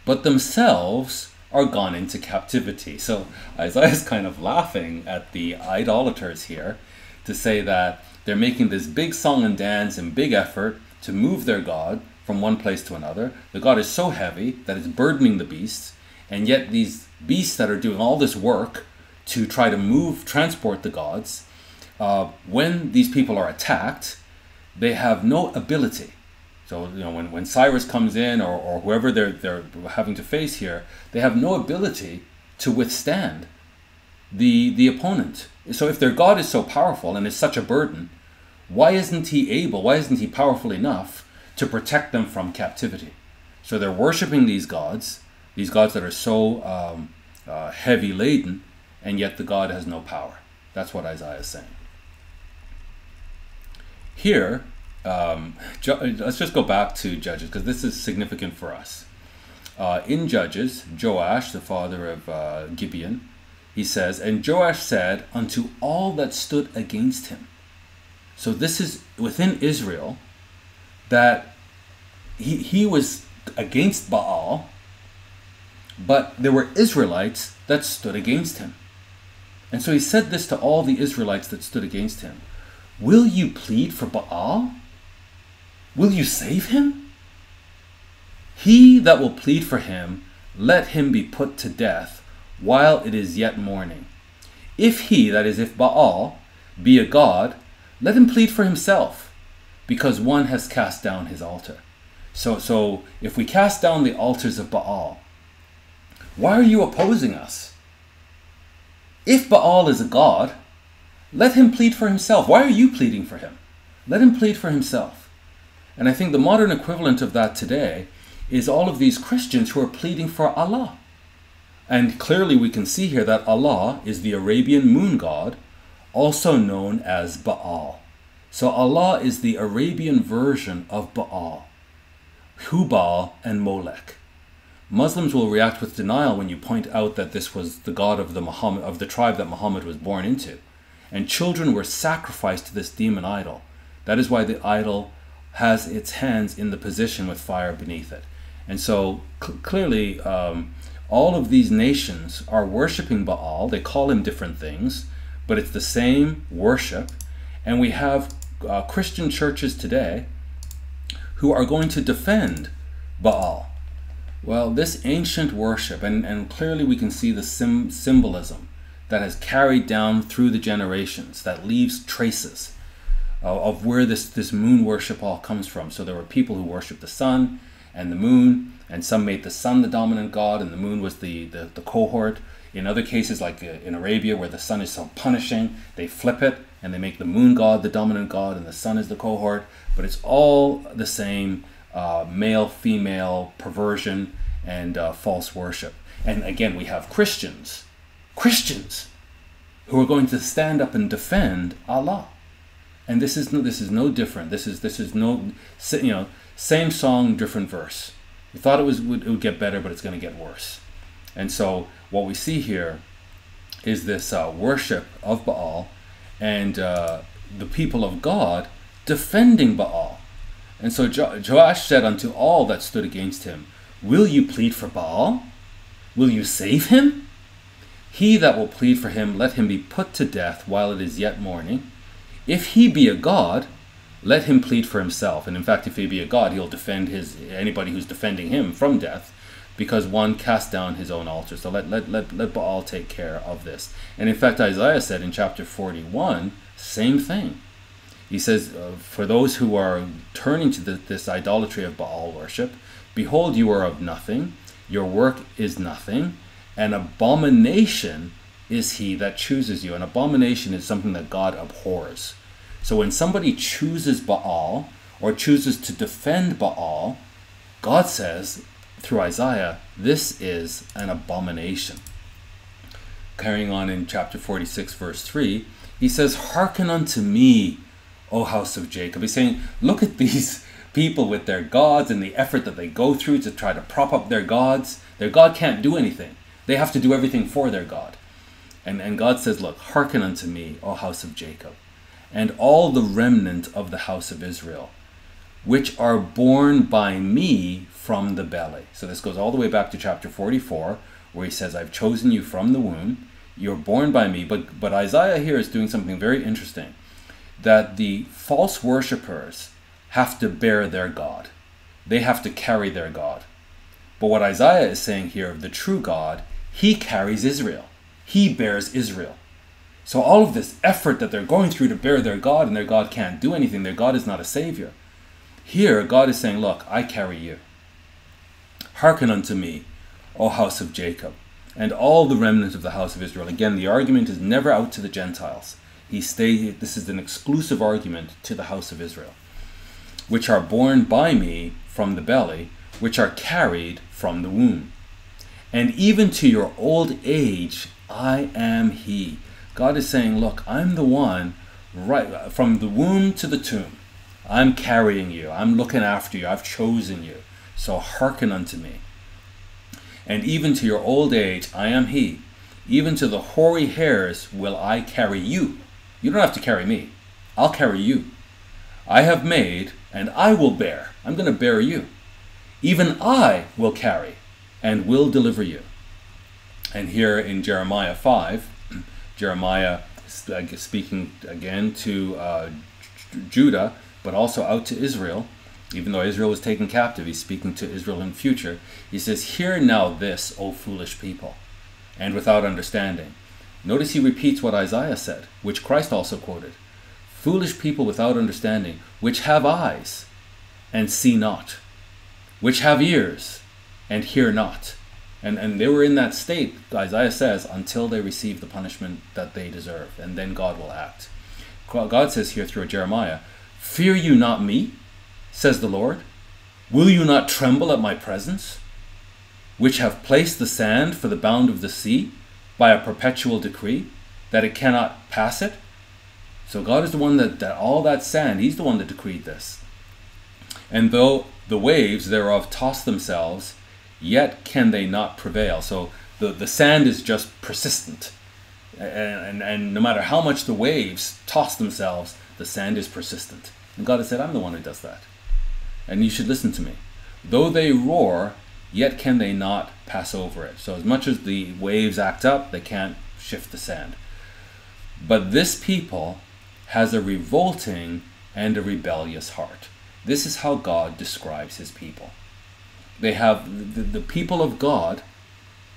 but themselves are gone into captivity. So Isaiah's kind of laughing at the idolaters here to say that they're making this big song and dance and big effort to move their God from one place to another. The God is so heavy that it's burdening the beasts, and yet these beasts that are doing all this work to try to move, transport the gods, when these people are attacked, they have no ability. So, you know, when Cyrus comes in or whoever they're having to face here, they have no ability to withstand the opponent. So if their God is so powerful and is such a burden, why isn't he able, why isn't he powerful enough to protect them from captivity? So they're worshipping these gods that are so heavy laden, and yet the God has no power. That's what Isaiah is saying. Here, let's just go back to Judges, because this is significant for us. In Judges, Joash, the father of Gibeon, he says, "And Joash said unto all that stood against him." So this is within Israel that he was against Baal, but there were Israelites that stood against him. And so he said this to all the Israelites that stood against him. "Will you plead for Baal? Will you save him? He that will plead for him, let him be put to death while it is yet morning. If he, that is if Baal, be a god, let him plead for himself, because one has cast down his altar." So if we cast down the altars of Baal, why are you opposing us? If Baal is a god, let him plead for himself. Why are you pleading for him? Let him plead for himself. And I think the modern equivalent of that today is all of these Christians who are pleading for Allah. And clearly we can see here that Allah is the Arabian moon god, also known as Baal. So Allah is the Arabian version of Baal, Hubal and Molech. Muslims will react with denial when you point out that this was the god of the tribe that Muhammad was born into. And children were sacrificed to this demon idol. That is why the idol has its hands in the position with fire beneath it. And so clearly all of these nations are worshipping Baal. They call him different things, but it's the same worship. And we have Christian churches today who are going to defend Baal. Well, this ancient worship, and clearly we can see the symbolism that has carried down through the generations, that leaves traces of where this moon worship all comes from. So there were people who worshipped the sun and the moon, and some made the sun the dominant god, and the moon was the cohort. In other cases, like in Arabia, where the sun is so punishing, they flip it and they make the moon god the dominant god and the sun is the cohort. But it's all the same male-female perversion and false worship. And again, we have Christians who are going to stand up and defend Allah, and this is no different. This is no same song, different verse. We thought it would get better, but it's going to get worse. And so what we see here is this worship of Baal and the people of God defending Baal. And so Joash said unto all that stood against him, "Will you plead for Baal? Will you save him? He that will plead for him, let him be put to death while it is yet morning. If he be a god, let him plead for himself." And in fact, if he be a god, he'll defend anybody who's defending him from death, because one cast down his own altar. So let Baal take care of this. And in fact, Isaiah said in chapter 41, same thing. He says, "For those who are turning to this idolatry of Baal worship, behold, you are of nothing, your work is nothing. An abomination is he that chooses you." An abomination is something that God abhors. So when somebody chooses Baal or chooses to defend Baal, God says through Isaiah, this is an abomination. Carrying on in chapter 46, verse 3, he says, "Hearken unto me, O house of Jacob." He's saying, look at these people with their gods and the effort that they go through to try to prop up their gods. Their God can't do anything. They have to do everything for their God. And God says, "Look, hearken unto me, O house of Jacob, and all the remnant of the house of Israel, which are born by me from the belly." So this goes all the way back to chapter 44, where he says, I've chosen you from the womb, you're born by me. But Isaiah here is doing something very interesting, that the false worshippers have to bear their God. They have to carry their God. But what Isaiah is saying here of the true God, he carries Israel. He bears Israel. So all of this effort that they're going through to bear their God, and their God can't do anything, their God is not a savior. Here, God is saying, look, I carry you. Hearken unto me, O house of Jacob, and all the remnant of the house of Israel. Again, the argument is never out to the Gentiles. This is an exclusive argument to the house of Israel, which are born by me from the belly, which are carried from the womb. And even to your old age, I am he. God is saying, look, I'm the one right from the womb to the tomb. I'm carrying you. I'm looking after you. I've chosen you. So hearken unto me. And even to your old age, I am he. Even to the hoary hairs will I carry you. You don't have to carry me. I'll carry you. I have made and I will bear. I'm going to bear you. Even I will carry and will deliver you. And here in Jeremiah 5, Jeremiah speaking again to Judah, but also out to Israel, even though Israel was taken captive, he's speaking to Israel in future. He says, hear now this, O foolish people, and without understanding. Notice he repeats what Isaiah said, which Christ also quoted. Foolish people without understanding, which have eyes and see not, which have ears and hear not. And they were in that state, Isaiah says, until they receive the punishment that they deserve, and then God will act. God says here through Jeremiah, fear you not me, says the Lord. Will you not tremble at my presence, which have placed the sand for the bound of the sea by a perpetual decree, that it cannot pass it? So God is the one that all that sand, he's the one that decreed this. And though the waves thereof toss themselves, yet can they not prevail. So the sand is just persistent. And no matter how much the waves toss themselves, the sand is persistent. And God has said, I'm the one who does that. And you should listen to me. Though they roar, yet can they not pass over it. So as much as the waves act up, they can't shift the sand. But this people has a revolting and a rebellious heart. This is how God describes his people. They have the people of God,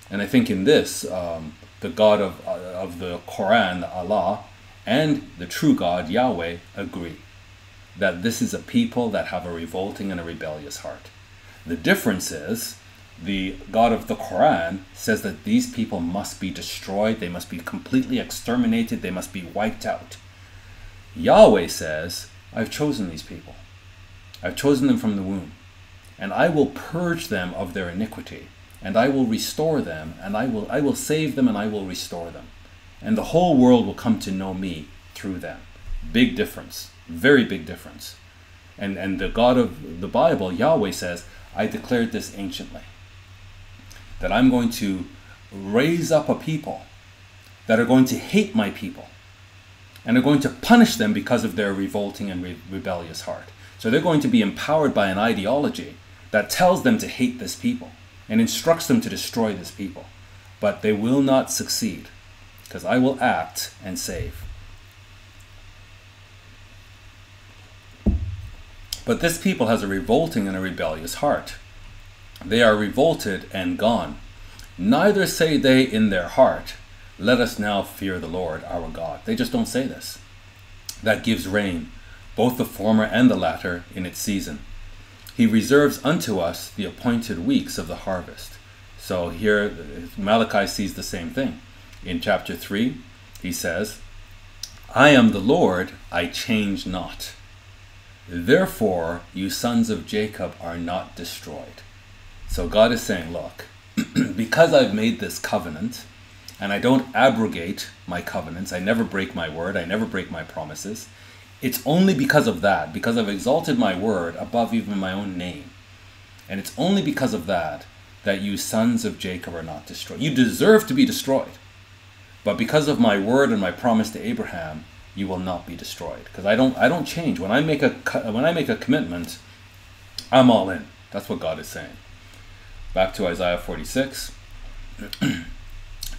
and I think in this, the God of the Qumran, Allah, and the true God, Yahweh, agree that this is a people that have a revolting and a rebellious heart. The difference is, the God of the Qumran says that these people must be destroyed, they must be completely exterminated, they must be wiped out. Yahweh says, I've chosen these people. I've chosen them from the womb. And I will purge them of their iniquity, and I will restore them, and I will save them, and I will restore them. And the whole world will come to know me through them. Big difference, very big difference. And the God of the Bible, Yahweh, says, I declared this anciently, that I'm going to raise up a people that are going to hate my people, and are going to punish them because of their revolting and rebellious heart. So they're going to be empowered by an ideology that tells them to hate this people and instructs them to destroy this people. But they will not succeed, because I will act and save. But this people has a revolting and a rebellious heart. They are revolted and gone. Neither say they in their heart, let us now fear the Lord our God. They just don't say this. That gives rain, both the former and the latter, in its season. He reserves unto us the appointed weeks of the harvest. So here Malachi sees the same thing. In chapter 3, he says, I am the Lord, I change not. Therefore, you sons of Jacob are not destroyed. So God is saying, look, because I've made this covenant, and I don't abrogate my covenants, I never break my word, I never break my promises, it's only because of that, because I've exalted my word above even my own name. And it's only because of that, that you sons of Jacob are not destroyed. You deserve to be destroyed. But because of my word and my promise to Abraham, you will not be destroyed. Because I don't change. When I make a commitment, I'm all in. That's what God is saying. Back to Isaiah 46.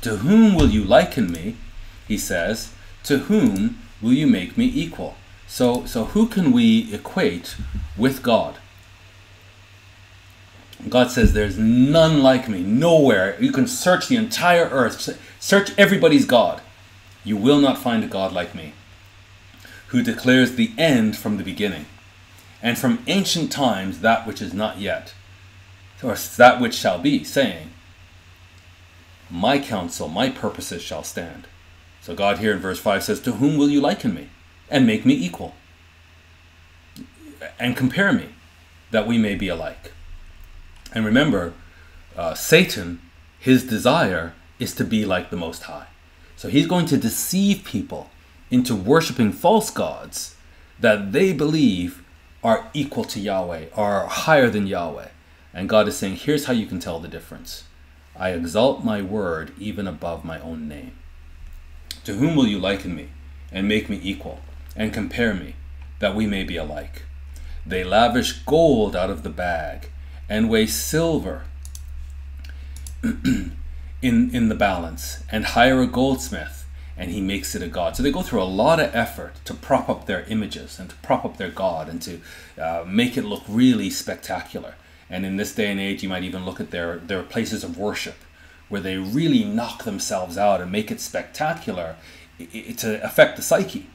To whom will you liken me? He says, to whom will you make me equal? So who can we equate with God? God says, there's none like me, nowhere. You can search the entire earth, search everybody's God. You will not find a God like me, who declares the end from the beginning, and from ancient times that which is not yet, or that which shall be, saying, my counsel, my purposes shall stand. So God here in verse 5 says, to whom will you liken me, and make me equal, and compare me, that we may be alike? And remember, Satan, his desire is to be like the Most High. So he's going to deceive people into worshiping false gods that they believe are equal to Yahweh, are higher than Yahweh. And God is saying, here's how you can tell the difference. I exalt my word even above my own name. To whom will you liken me, and make me equal, and compare me, that we may be alike? They lavish gold out of the bag, and weigh silver in the balance, and hire a goldsmith, and he makes it a god. So they go through a lot of effort to prop up their images and to prop up their god and to make it look really spectacular. And in this day and age, you might even look at their places of worship, where they really knock themselves out and make it spectacular to affect the psyche.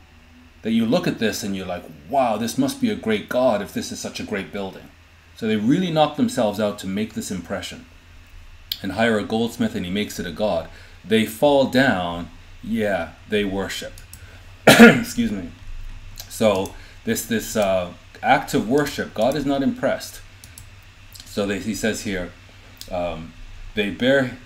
That you look at this and you're like, wow, this must be a great god if this is such a great building. So they really knock themselves out to make this impression, and hire a goldsmith and he makes it a god. They fall down, yeah, they worship. Excuse me. So this act of worship, God is not impressed. So he says here, they bear,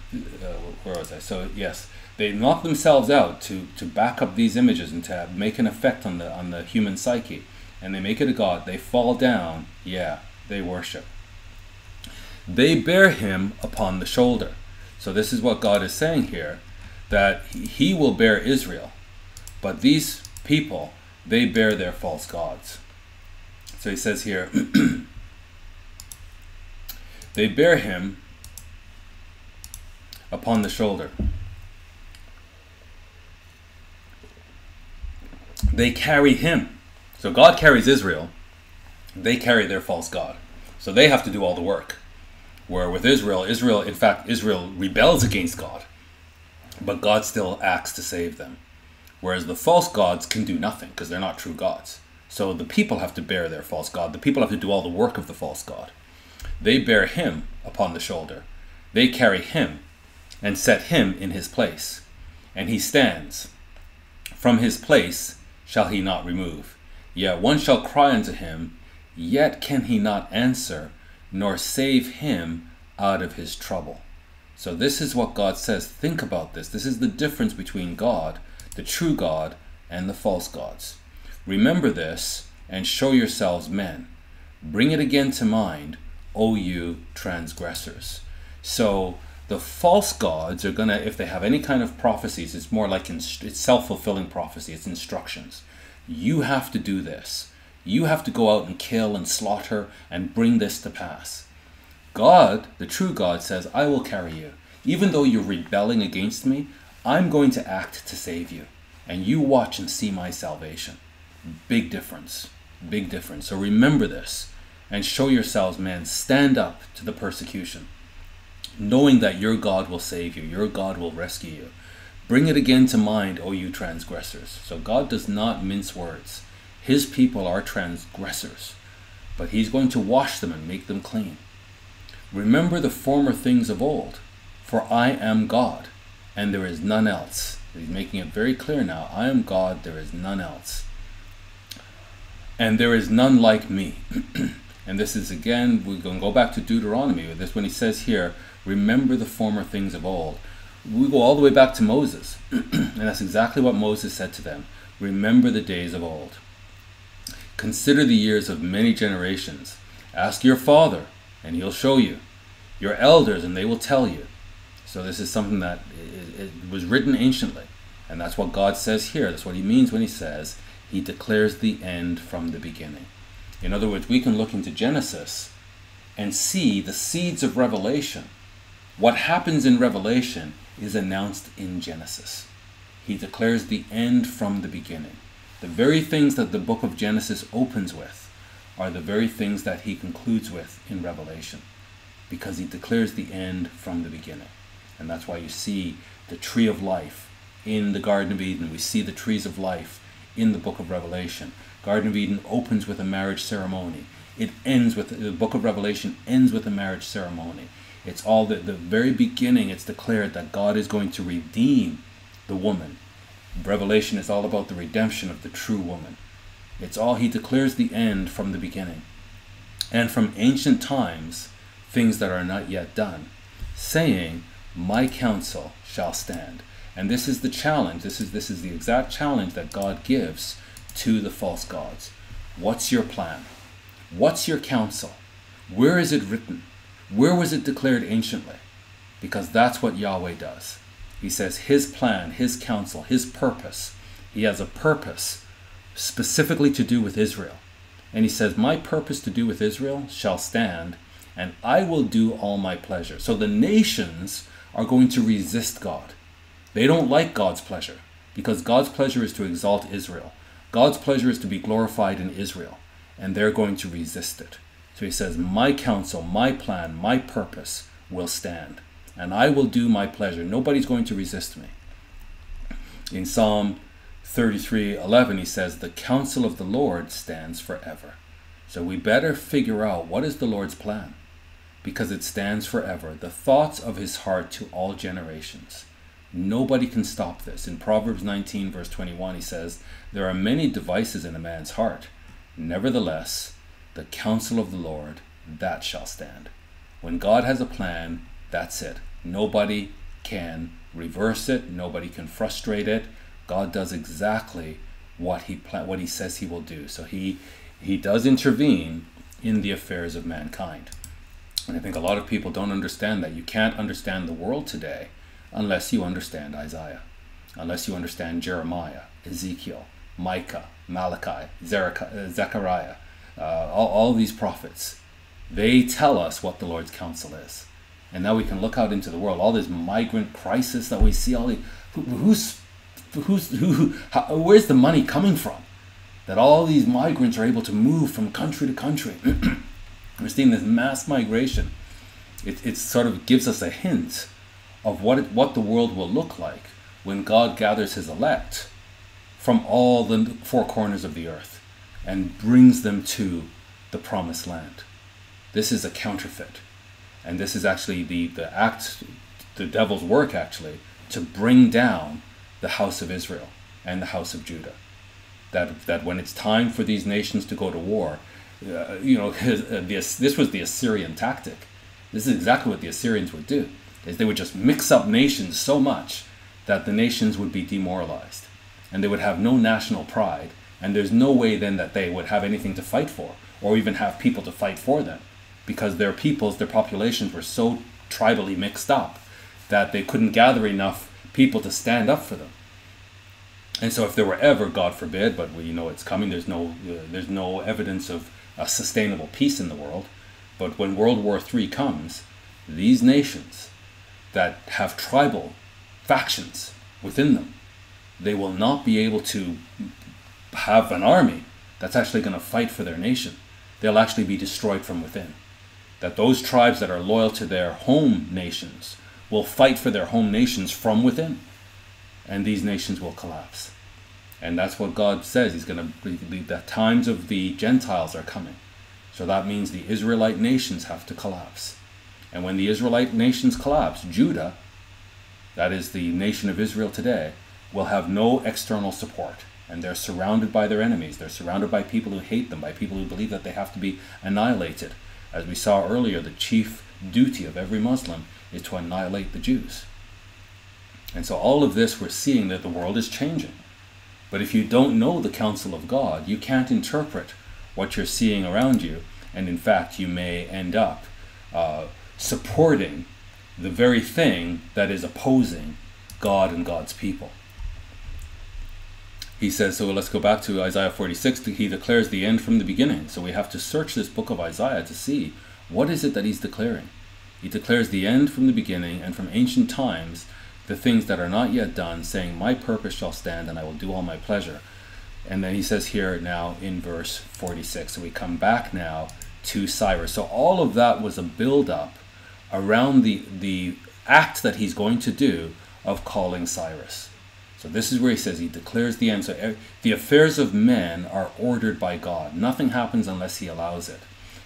where was I? So yes, they knock themselves out to back up these images and to make an effect on the human psyche, and they make it a god. They fall down, yeah. They worship. They bear him upon the shoulder. So this is what God is saying here, that he will bear Israel, but these people, they bear their false gods. So he says here, they bear him upon the shoulder. They carry him. So God carries Israel. They carry their false god. So they have to do all the work. Where with Israel rebels against God, but God still acts to save them. Whereas the false gods can do nothing because they're not true gods. So the people have to bear their false god. The people have to do all the work of the false god. They bear him upon the shoulder. They carry him and set him in his place. And he stands. From his place shall he not remove. Yet one shall cry unto him, yet can he not answer, nor save him out of his trouble. So this is what God says. Think about this. This is the difference between God, the true God, and the false gods. Remember this, and show yourselves men. Bring it again to mind, O you transgressors. So the false gods are gonna, if they have any kind of prophecies, it's more like it's self-fulfilling prophecy. It's instructions. You have to do this. You have to go out and kill and slaughter and bring this to pass. God, the true God, says, I will carry you. Even though you're rebelling against me, I'm going to act to save you. And you watch and see my salvation. Big difference. Big difference. So remember this and show yourselves, men. Stand up to the persecution, knowing that your God will save you. Your God will rescue you. Bring it again to mind, O you transgressors. So God does not mince words. His people are transgressors, but he's going to wash them and make them clean. Remember the former things of old, for I am God, and there is none else. He's making it very clear now. I am God, there is none else. And there is none like me. And this is, again, we're going to go back to Deuteronomy with this, when he says here, remember the former things of old. We go all the way back to Moses, and that's exactly what Moses said to them. Remember the days of old. Consider the years of many generations. Ask your father, and he'll show you. Your elders, and they will tell you. So this is something that it was written anciently. And that's what God says here. That's what he means when he says, he declares the end from the beginning. In other words, we can look into Genesis and see the seeds of revelation What happens in Revelation is announced in Genesis. He declares the end from the beginning. The very things that the book of Genesis opens with are the very things that he concludes with in Revelation, because he declares the end from the beginning. And that's why you see the tree of life in the Garden of Eden. We see the trees of life in the book of Revelation. Garden of Eden opens with a marriage ceremony. It ends with, the book of Revelation ends with a marriage ceremony. It's all the very beginning, it's declared that God is going to redeem the woman. Revelation is all about the redemption of the true woman. It's all, he declares the end from the beginning. And from ancient times, things that are not yet done, saying, my counsel shall stand. And this is the challenge, this is the exact challenge that God gives to the false gods. What's your plan? What's your counsel? Where is it written? Where was it declared anciently? Because that's what Yahweh does. He says his plan, his counsel, his purpose. He has a purpose specifically to do with Israel. And he says, my purpose to do with Israel shall stand, and I will do all my pleasure. So the nations are going to resist God. They don't like God's pleasure, because God's pleasure is to exalt Israel. God's pleasure is to be glorified in Israel, and they're going to resist it. So he says, my counsel, my plan, my purpose will stand, and I will do my pleasure. Nobody's going to resist me. In Psalm 33:11, he says, the counsel of the Lord stands forever. So we better figure out, what is the Lord's plan? Because it stands forever. The thoughts of his heart to all generations. Nobody can stop this. In Proverbs 19:21, he says, there are many devices in a man's heart. Nevertheless, the counsel of the Lord, that shall stand. When God has a plan, that's it. Nobody can reverse it. Nobody can frustrate it. God does exactly what he says he will do. So he does intervene in the affairs of mankind. And I think a lot of people don't understand that. You can't understand the world today unless you understand Isaiah, unless you understand Jeremiah, Ezekiel, Micah, Malachi, Zechariah, all these prophets. They tell us what the Lord's counsel is. And now we can look out into the world, all this migrant crisis that we see, all the, where's the money coming from? That all these migrants are able to move from country to country. We're seeing this mass migration. It sort of gives us a hint of what the world will look like when God gathers his elect from all the four corners of the earth and brings them to the promised land. This is a counterfeit. And this is actually the act, the devil's work actually, to bring down the house of Israel and the house of Judah. That when it's time for these nations to go to war, this was the Assyrian tactic. This is exactly what the Assyrians would do, is they would just mix up nations so much that the nations would be demoralized and they would have no national pride, and there's no way then that they would have anything to fight for or even have people to fight for them, because their peoples, their populations were so tribally mixed up that they couldn't gather enough people to stand up for them. And so if there were ever, God forbid, but we know it's coming, there's no evidence of a sustainable peace in the world, but when World War III comes, these nations that have tribal factions within them, they will not be able to have an army that's actually going to fight for their nation. They'll actually be destroyed from within. That those tribes that are loyal to their home nations will fight for their home nations from within. And these nations will collapse. And that's what God says. He's going to, the times of the Gentiles are coming. So that means the Israelite nations have to collapse. And when the Israelite nations collapse, Judah, that is the nation of Israel today, will have no external support. And they're surrounded by their enemies. They're surrounded by people who hate them, by people who believe that they have to be annihilated. As we saw earlier, the chief duty of every Muslim is to annihilate the Jews. And so all of this, we're seeing that the world is changing. But if you don't know the counsel of God, you can't interpret what you're seeing around you. And in fact, you may end up supporting the very thing that is opposing God and God's people. He says, so let's go back to Isaiah 46. He declares the end from the beginning. So we have to search this book of Isaiah to see what is it that he's declaring. He declares the end from the beginning, and from ancient times, the things that are not yet done, saying, my purpose shall stand, and I will do all my pleasure. And then he says here now in verse 46, so we come back now to Cyrus. So all of that was a build-up around the act that he's going to do of calling Cyrus. So this is where he says he declares the end. So the affairs of men are ordered by God. Nothing happens unless he allows it.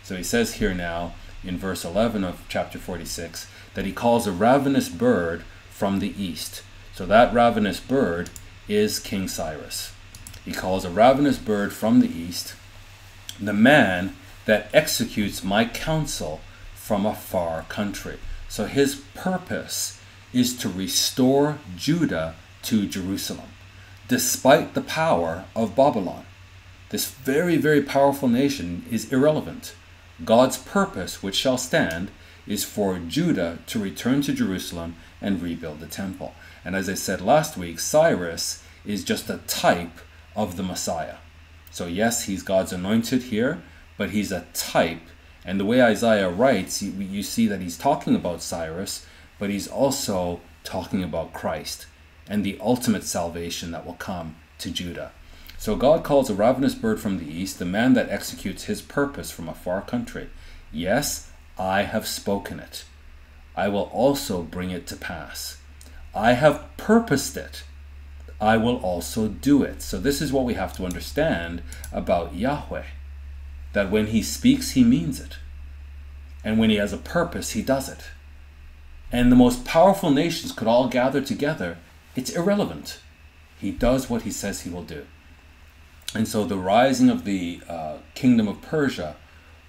So he says here now in verse 11 of chapter 46 that he calls a ravenous bird from the east. So that ravenous bird is King Cyrus. He calls a ravenous bird from the east, the man that executes my counsel from a far country. So his purpose is to restore Judah to Jerusalem, despite the power of Babylon. This very, very powerful nation is irrelevant. God's purpose, which shall stand, is for Judah to return to Jerusalem and rebuild the temple. And as I said last week, Cyrus is just a type of the Messiah. So yes, he's God's anointed here, but he's a type. And the way Isaiah writes, you see that he's talking about Cyrus, but he's also talking about Christ and the ultimate salvation that will come to Judah. So God calls a ravenous bird from the east, the man that executes his purpose from a far country. Yes, I have spoken it. I will also bring it to pass. I have purposed it. I will also do it. So this is what we have to understand about Yahweh, that when he speaks, he means it. And when he has a purpose, he does it. And the most powerful nations could all gather together. It's irrelevant. He does what he says he will do. And so the rising of the kingdom of Persia,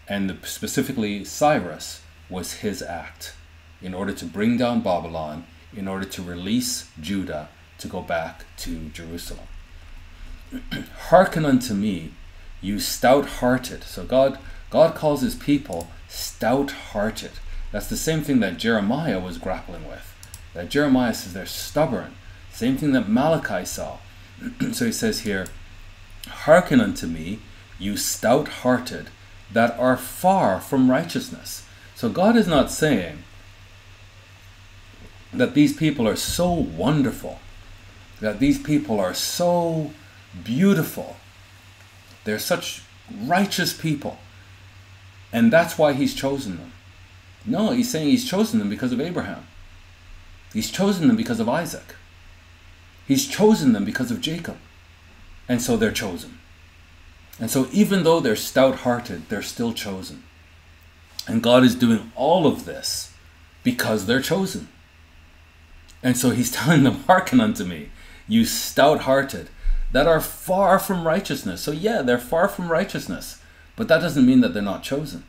and specifically Cyrus, was his act in order to bring down Babylon, in order to release Judah to go back to Jerusalem. Hearken unto me, you stout-hearted. So God calls his people stout-hearted. That's the same thing that Jeremiah was grappling with. That Jeremiah says they're stubborn. Same thing that Malachi saw. So he says here, hearken unto me, you stout-hearted, that are far from righteousness. So God is not saying that these people are so wonderful, that these people are so beautiful. They're such righteous people, and that's why he's chosen them. No, he's saying he's chosen them because of Abraham. He's chosen them because of Isaac. He's chosen them because of Jacob. And so they're chosen. And so even though they're stout-hearted, they're still chosen. And God is doing all of this because they're chosen. And so he's telling them, hearken unto me, you stout-hearted, that are far from righteousness. So yeah, they're far from righteousness, but that doesn't mean that they're not chosen.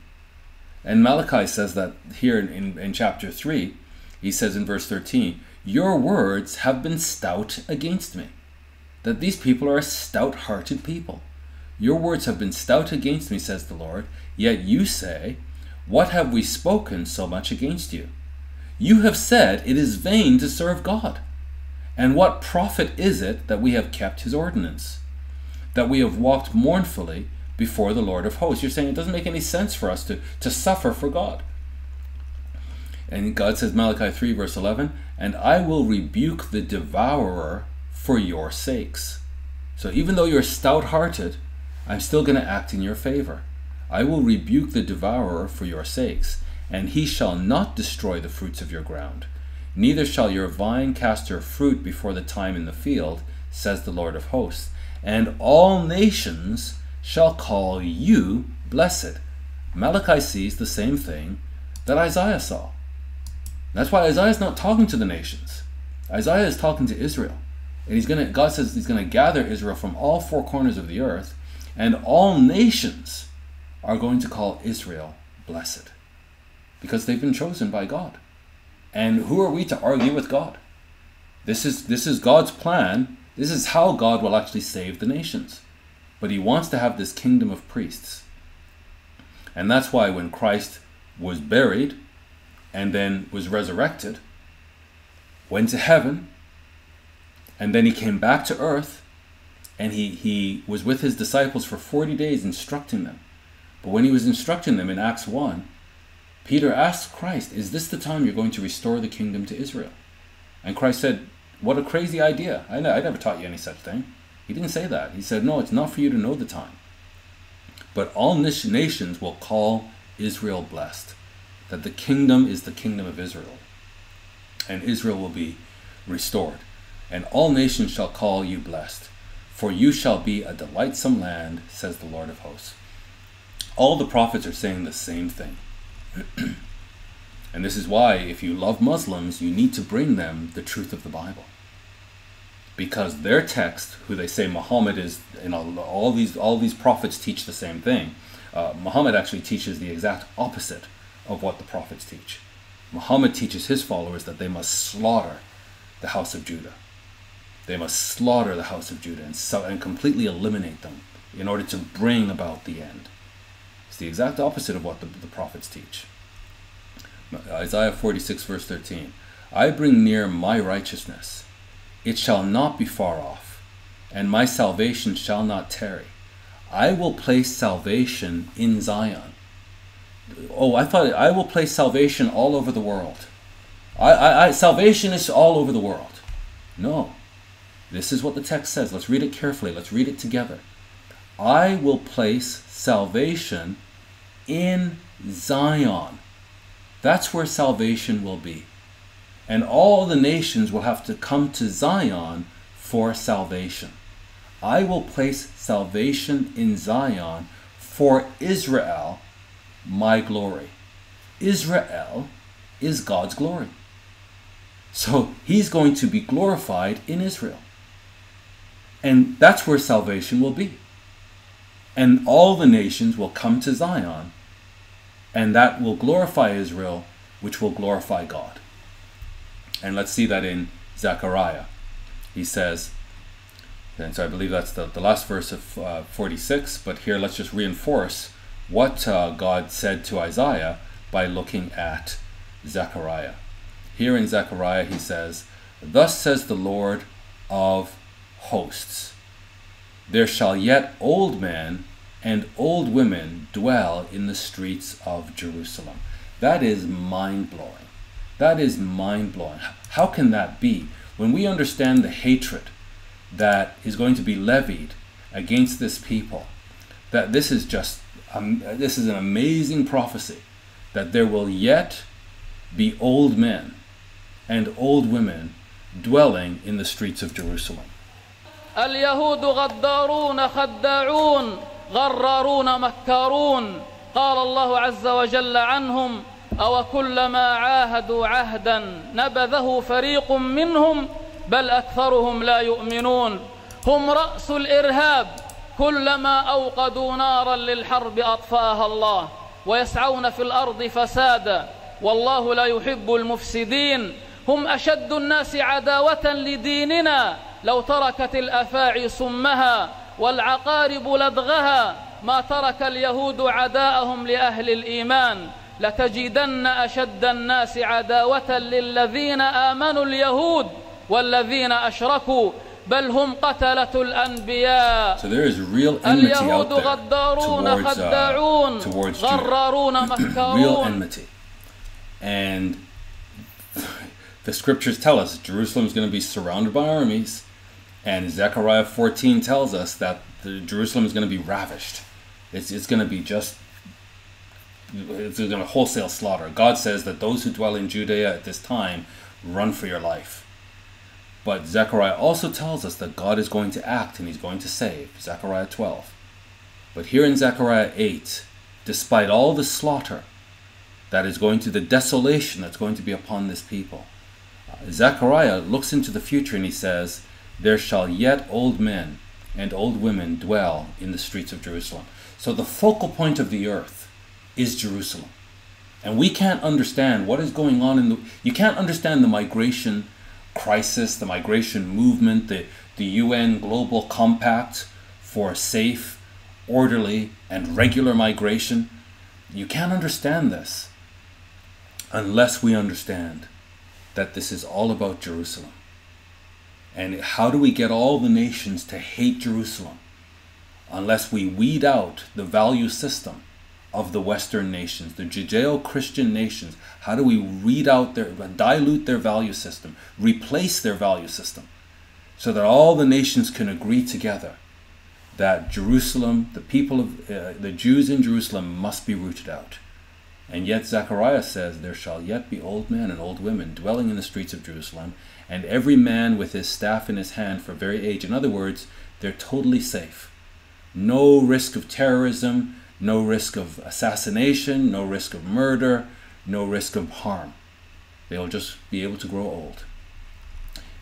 And Malachi says that here in chapter 3, he says in verse 13, your words have been stout against me. That these people are a stout-hearted people. Your words have been stout against me, says the Lord, yet you say, what have we spoken so much against you? You have said it is vain to serve God. And what profit is it that we have kept his ordinance? That we have walked mournfully before the Lord of hosts. You're saying it doesn't make any sense for us to suffer for God. And God says, Malachi 3 verse 11, and I will rebuke the devourer for your sakes. So even though you're stout-hearted, I'm still going to act in your favor. I will rebuke the devourer for your sakes, and he shall not destroy the fruits of your ground. Neither shall your vine cast her fruit before the time in the field, says the Lord of hosts. And all nations shall call you blessed. Malachi sees the same thing that Isaiah saw. That's why Isaiah is not talking to the nations. Isaiah is talking to Israel. And God says he's going to gather Israel from all four corners of the earth, and all nations are going to call Israel blessed, because they've been chosen by God. And who are we to argue with God? This is God's plan. This is how God will actually save the nations. But he wants to have this kingdom of priests. And that's why when Christ was buried and then was resurrected, went to heaven, and then he came back to earth, and he was with his disciples for 40 days instructing them. But when he was instructing them in Acts 1, Peter asked Christ, is this the time you're going to restore the kingdom to Israel? And Christ said, what a crazy idea. I never taught you any such thing. He didn't say that. He said, no, it's not for you to know the time. But all nations will call Israel blessed. That the kingdom is the kingdom of Israel. And Israel will be restored. And all nations shall call you blessed. For you shall be a delightsome land, says the Lord of hosts. All the prophets are saying the same thing. And this is why, if you love Muslims, you need to bring them the truth of the Bible. Because their text, who they say Muhammad is, you know, all these prophets teach the same thing. Muhammad actually teaches the exact opposite of what the prophets teach. Muhammad teaches his followers that they must slaughter the house of Judah. They must slaughter the house of Judah and completely eliminate them in order to bring about the end. It's the exact opposite of what the prophets teach. Isaiah 46 verse 13. I bring near my righteousness. It shall not be far off, and my salvation shall not tarry. I will place salvation in Zion. Oh, I thought I will place salvation all over the world. Salvation is all over the world. No. This is what the text says. Let's read it carefully. Let's read it together. I will place salvation in Zion. That's where salvation will be. And all the nations will have to come to Zion for salvation. I will place salvation in Zion for Israel, my glory. Israel is God's glory. So he's going to be glorified in Israel. And that's where salvation will be. And all the nations will come to Zion. And that will glorify Israel, which will glorify God. And let's see that in Zechariah. He says, and so I believe that's the last verse of 46. But here let's just reinforce what God said to Isaiah by looking at Zechariah. Here in Zechariah he says, thus says the Lord of hosts, there shall yet old men and old women dwell in the streets of Jerusalem. That is mind-blowing. That is mind-blowing. How can that be? When we understand the hatred that is going to be levied against this people, that this is just, this is an amazing prophecy, that there will yet be old men and old women dwelling in the streets of Jerusalem. اليهود غدارون خداعون غرارون مكارون قال الله عز وجل عنهم أو كلما عاهدوا عهدا نبذه فريق منهم بل أكثرهم لا يؤمنون هم رأس الإرهاب كلما أوقدوا نارا للحرب أطفاها الله ويسعون في الأرض فسادا والله لا يحب المفسدين هم أشد الناس عداوة لديننا لو تركت الأفاعي صمها والعقارب لدغها ما ترك اليهود عداءهم لأهل الإيمان لتجدن أشد الناس عداوة للذين آمنوا اليهود والذين أشركوا بل هم قتلة الأنبياء اليهود غدارون خداعون غرارون مكارون. And the scriptures tell us Jerusalem is going to be surrounded by armies, and Zechariah 14 tells us that Jerusalem is going to be ravished. It's going to be it's going to wholesale slaughter. God says that those who dwell in Judea at this time, run for your life. But Zechariah also tells us that God is going to act and he's going to save. Zechariah 12. But here in Zechariah 8, despite all the slaughter, that is going to, the desolation that's going to be upon this people, Zechariah looks into the future and he says, there shall yet old men and old women dwell in the streets of Jerusalem. So the focal point of the earth is Jerusalem. And we can't understand what is going on in the, you can't understand the migration crisis, the migration movement, the UN Global Compact for safe, orderly, and regular migration. You can't understand this unless we understand that this is all about Jerusalem. And how do we get all the nations to hate Jerusalem unless we weed out the value system of the Western nations, the Judeo-Christian nations. How do we read out their, dilute their value system, replace their value system, so that all the nations can agree together that Jerusalem, the people of the Jews in Jerusalem, must be rooted out. And yet Zechariah says, there shall yet be old men and old women dwelling in the streets of Jerusalem, and every man with his staff in his hand for very age. In other words, they're totally safe. No risk of terrorism, no risk of assassination, no risk of murder, no risk of harm. They'll just be able to grow old.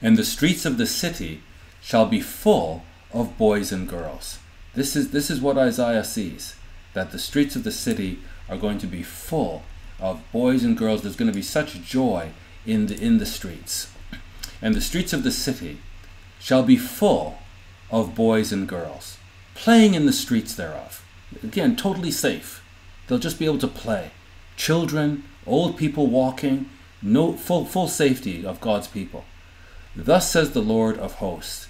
And the streets of the city shall be full of boys and girls. This is what Isaiah sees, that the streets of the city are going to be full of boys and girls. There's going to be such joy in the streets. And the streets of the city shall be full of boys and girls, playing in the streets thereof. Again, totally safe. They'll just be able to play. Children, old people walking, no full safety of God's people. Thus says the Lord of hosts,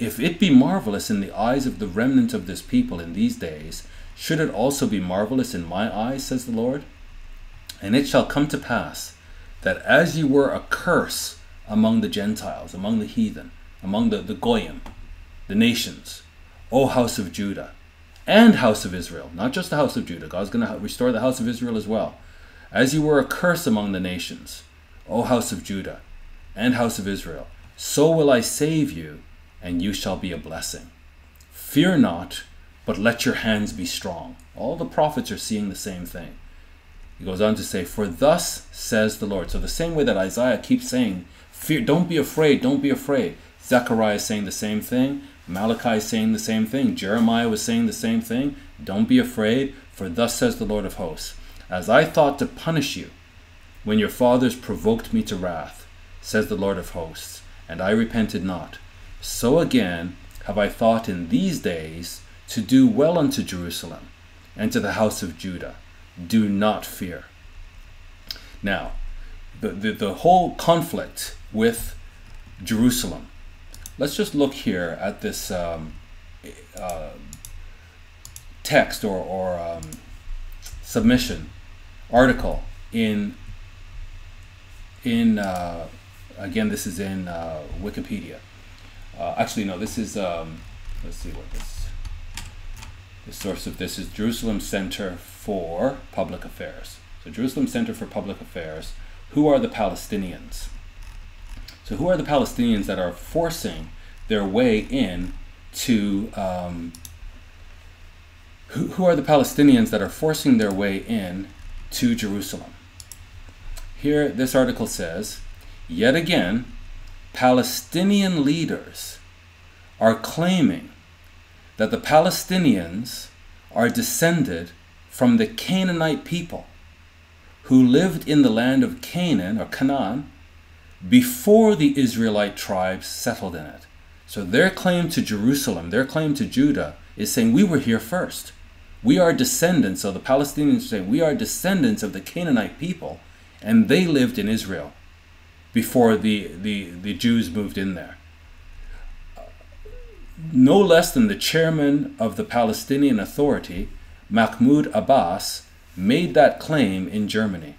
if it be marvelous in the eyes of the remnant of this people in these days, should it also be marvelous in my eyes, says the Lord? And it shall come to pass that as ye were a curse among the Gentiles, among the heathen, among the Goyim, the nations, O house of Judah, and house of Israel, not just the house of Judah. God's going to restore the house of Israel as well. As you were a curse among the nations, O house of Judah and house of Israel, so will I save you, and you shall be a blessing. Fear not, but let your hands be strong. All the prophets are seeing the same thing. He goes on to say, for thus says the Lord. So the same way that Isaiah keeps saying, fear, don't be afraid, don't be afraid. Zechariah is saying the same thing. Malachi is saying the same thing. Jeremiah was saying the same thing. Don't be afraid, for thus says the Lord of hosts, as I thought to punish you when your fathers provoked me to wrath, says the Lord of hosts, and I repented not, so again have I thought in these days to do well unto Jerusalem and to the house of Judah. Do not fear. Now, the whole conflict with Jerusalem. Let's just look here at this text or submission article in again, this is in Wikipedia. Actually, no, this is let's see what this. The source of this is Jerusalem Center for Public Affairs. So Jerusalem Center for Public Affairs. Who are the Palestinians? So who are the Palestinians that are forcing their way in to, who are the Palestinians that are forcing their way in to Jerusalem? Here, this article says, yet again, Palestinian leaders are claiming that the Palestinians are descended from the Canaanite people who lived in the land of Canaan or Canaan before the Israelite tribes settled in it. So their claim to Jerusalem, their claim to Judah, is saying we were here first. We are descendants, so the Palestinians say we are descendants of the Canaanite people, and they lived in Israel before the Jews moved in there. No less than the chairman of the Palestinian Authority, Mahmoud Abbas, made that claim in Germany.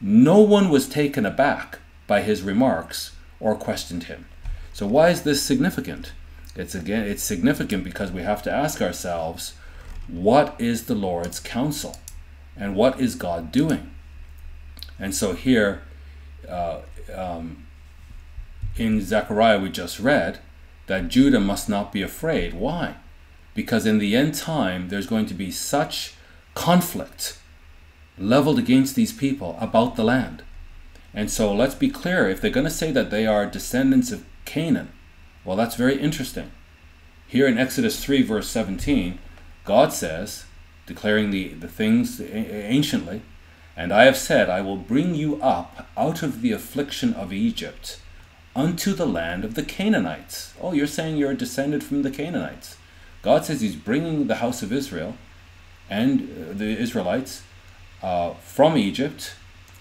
No one was taken aback by his remarks or questioned him. So why is this significant? It's significant because we have to ask ourselves, what is the Lord's counsel? And what is God doing? And so here, in Zechariah we just read, that Judah must not be afraid. Why? Because in the end time, there's going to be such conflict leveled against these people about the land. And so let's be clear, if they're going to say that they are descendants of Canaan, well, that's very interesting. Here in Exodus 3, verse 17, God says, declaring the things anciently, and I have said, I will bring you up out of the affliction of Egypt unto the land of the Canaanites. Oh, you're saying you're descended from the Canaanites. God says he's bringing the house of Israel and the Israelites from Egypt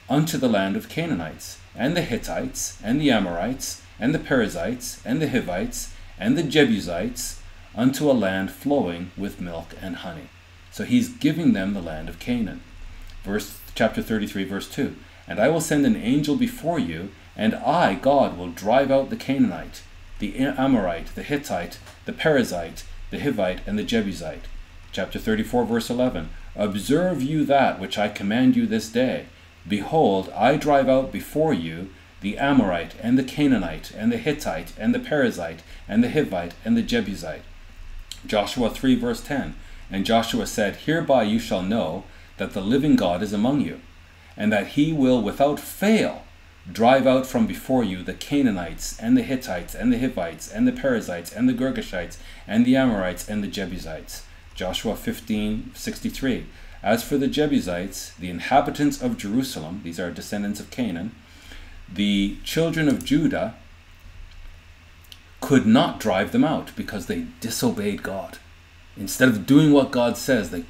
unto the land of Canaanites, and the Hittites, and the Amorites, and the Perizzites, and the Hivites, and the Jebusites, unto a land flowing with milk and honey. So he's giving them the land of Canaan. Chapter 33, verse 2. And I will send an angel before you, and I, God, will drive out the Canaanite, the Amorite, the Hittite, the Perizzite, the Hivite, and the Jebusite. Chapter 34, verse 11. Observe you that which I command you this day. Behold, I drive out before you the Amorite, and the Canaanite, and the Hittite, and the Perizzite, and the Hivite, and the Jebusite. Joshua 3, verse 10. And Joshua said, Hereby you shall know that the living God is among you, and that he will without fail drive out from before you the Canaanites, and the Hittites, and the Hivites, and the Perizzites, and the Girgashites, and the Amorites, and the Jebusites. Joshua 15:63. As for the Jebusites, the inhabitants of Jerusalem, these are descendants of Canaan, the children of Judah could not drive them out because they disobeyed God. Instead of doing what God says, they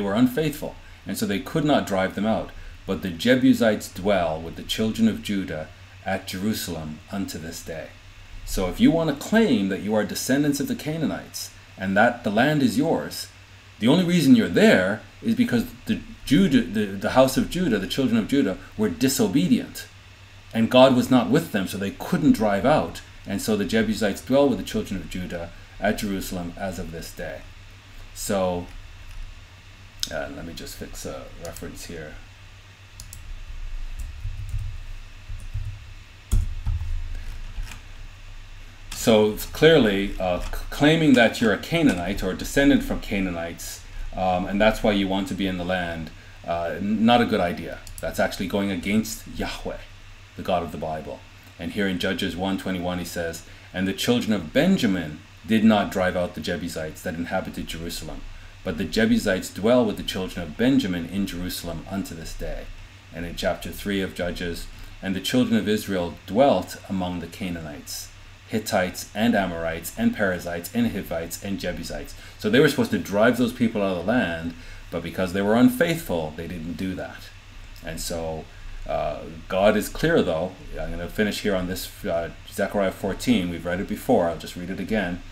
were unfaithful, and so they could not drive them out. But the Jebusites dwell with the children of Judah at Jerusalem unto this day. So if you want to claim that you are descendants of the Canaanites and that the land is yours, the only reason you're there is because the house of Judah, the children of Judah, were disobedient, and God was not with them, so they couldn't drive out. And so the Jebusites dwell with the children of Judah at Jerusalem as of this day. So let me just fix a reference here. So clearly claiming that you're a Canaanite or descendant from Canaanites, and that's why you want to be in the land, not a good idea. That's actually going against Yahweh, the God of the Bible. And here in Judges 1:21 he says, and the children of Benjamin did not drive out the Jebusites that inhabited Jerusalem, but the Jebusites dwell with the children of Benjamin in Jerusalem unto this day. And in chapter 3 of Judges, and the children of Israel dwelt among the Canaanites, Hittites, and Amorites, and Perizzites, and Hivites, and Jebusites. So they were supposed to drive those people out of the land, but because they were unfaithful, they didn't do that. And so God is clear, though. I'm going to finish here on this Zechariah 14. We've read it before. I'll just read it again.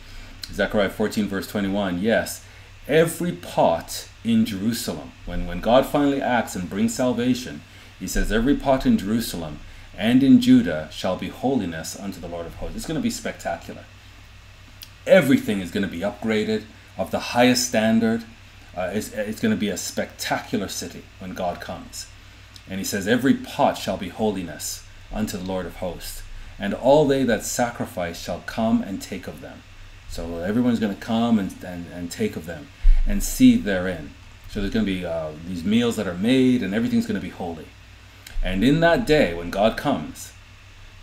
Zechariah 14 verse 21, yes, every pot in Jerusalem, when God finally acts and brings salvation, he says, every pot in Jerusalem and in Judah shall be holiness unto the Lord of hosts. It's going to be spectacular. Everything is going to be upgraded of the highest standard. It's going to be a spectacular city when God comes. And he says, every pot shall be holiness unto the Lord of hosts, and all they that sacrifice shall come and take of them. So everyone's going to come and take of them and see therein. So there's going to be these meals that are made, and everything's going to be holy. And in that day, when God comes,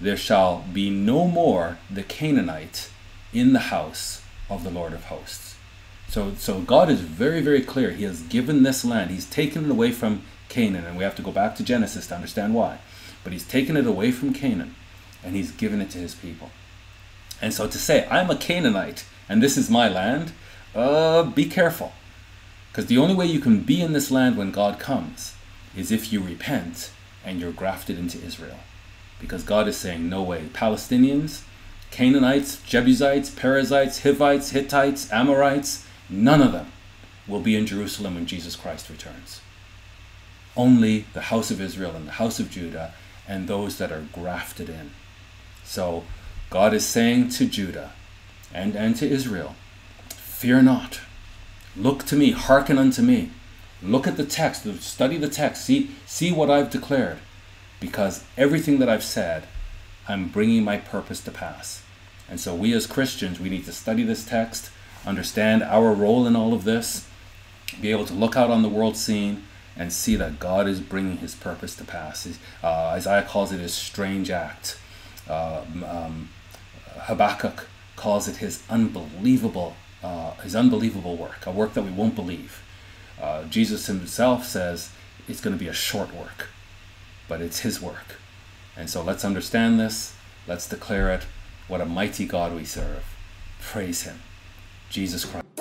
there shall be no more the Canaanite in the house of the Lord of hosts. So God is very, very clear. He has given this land. He's taken it away from Canaan. And we have to go back to Genesis to understand why. But he's taken it away from Canaan, and he's given it to his people. And so to say, I'm a Canaanite and this is my land, be careful. Because the only way you can be in this land when God comes is if you repent and you're grafted into Israel. Because God is saying, no way. Palestinians, Canaanites, Jebusites, Perizzites, Hivites, Hittites, Amorites, none of them will be in Jerusalem when Jesus Christ returns. Only the house of Israel and the house of Judah and those that are grafted in. So God is saying to Judah and to Israel, fear not. Look to me, hearken unto me. Look at the text, study the text, see what I've declared. Because everything that I've said, I'm bringing my purpose to pass. And so we as Christians, we need to study this text, understand our role in all of this, be able to look out on the world scene and see that God is bringing his purpose to pass. Isaiah calls it his strange act. Habakkuk calls it his unbelievable work, a work that we won't believe. Jesus himself says it's going to be a short work, but it's his work. And so let's understand this. Let's declare it. What a mighty God we serve. Praise him. Jesus Christ.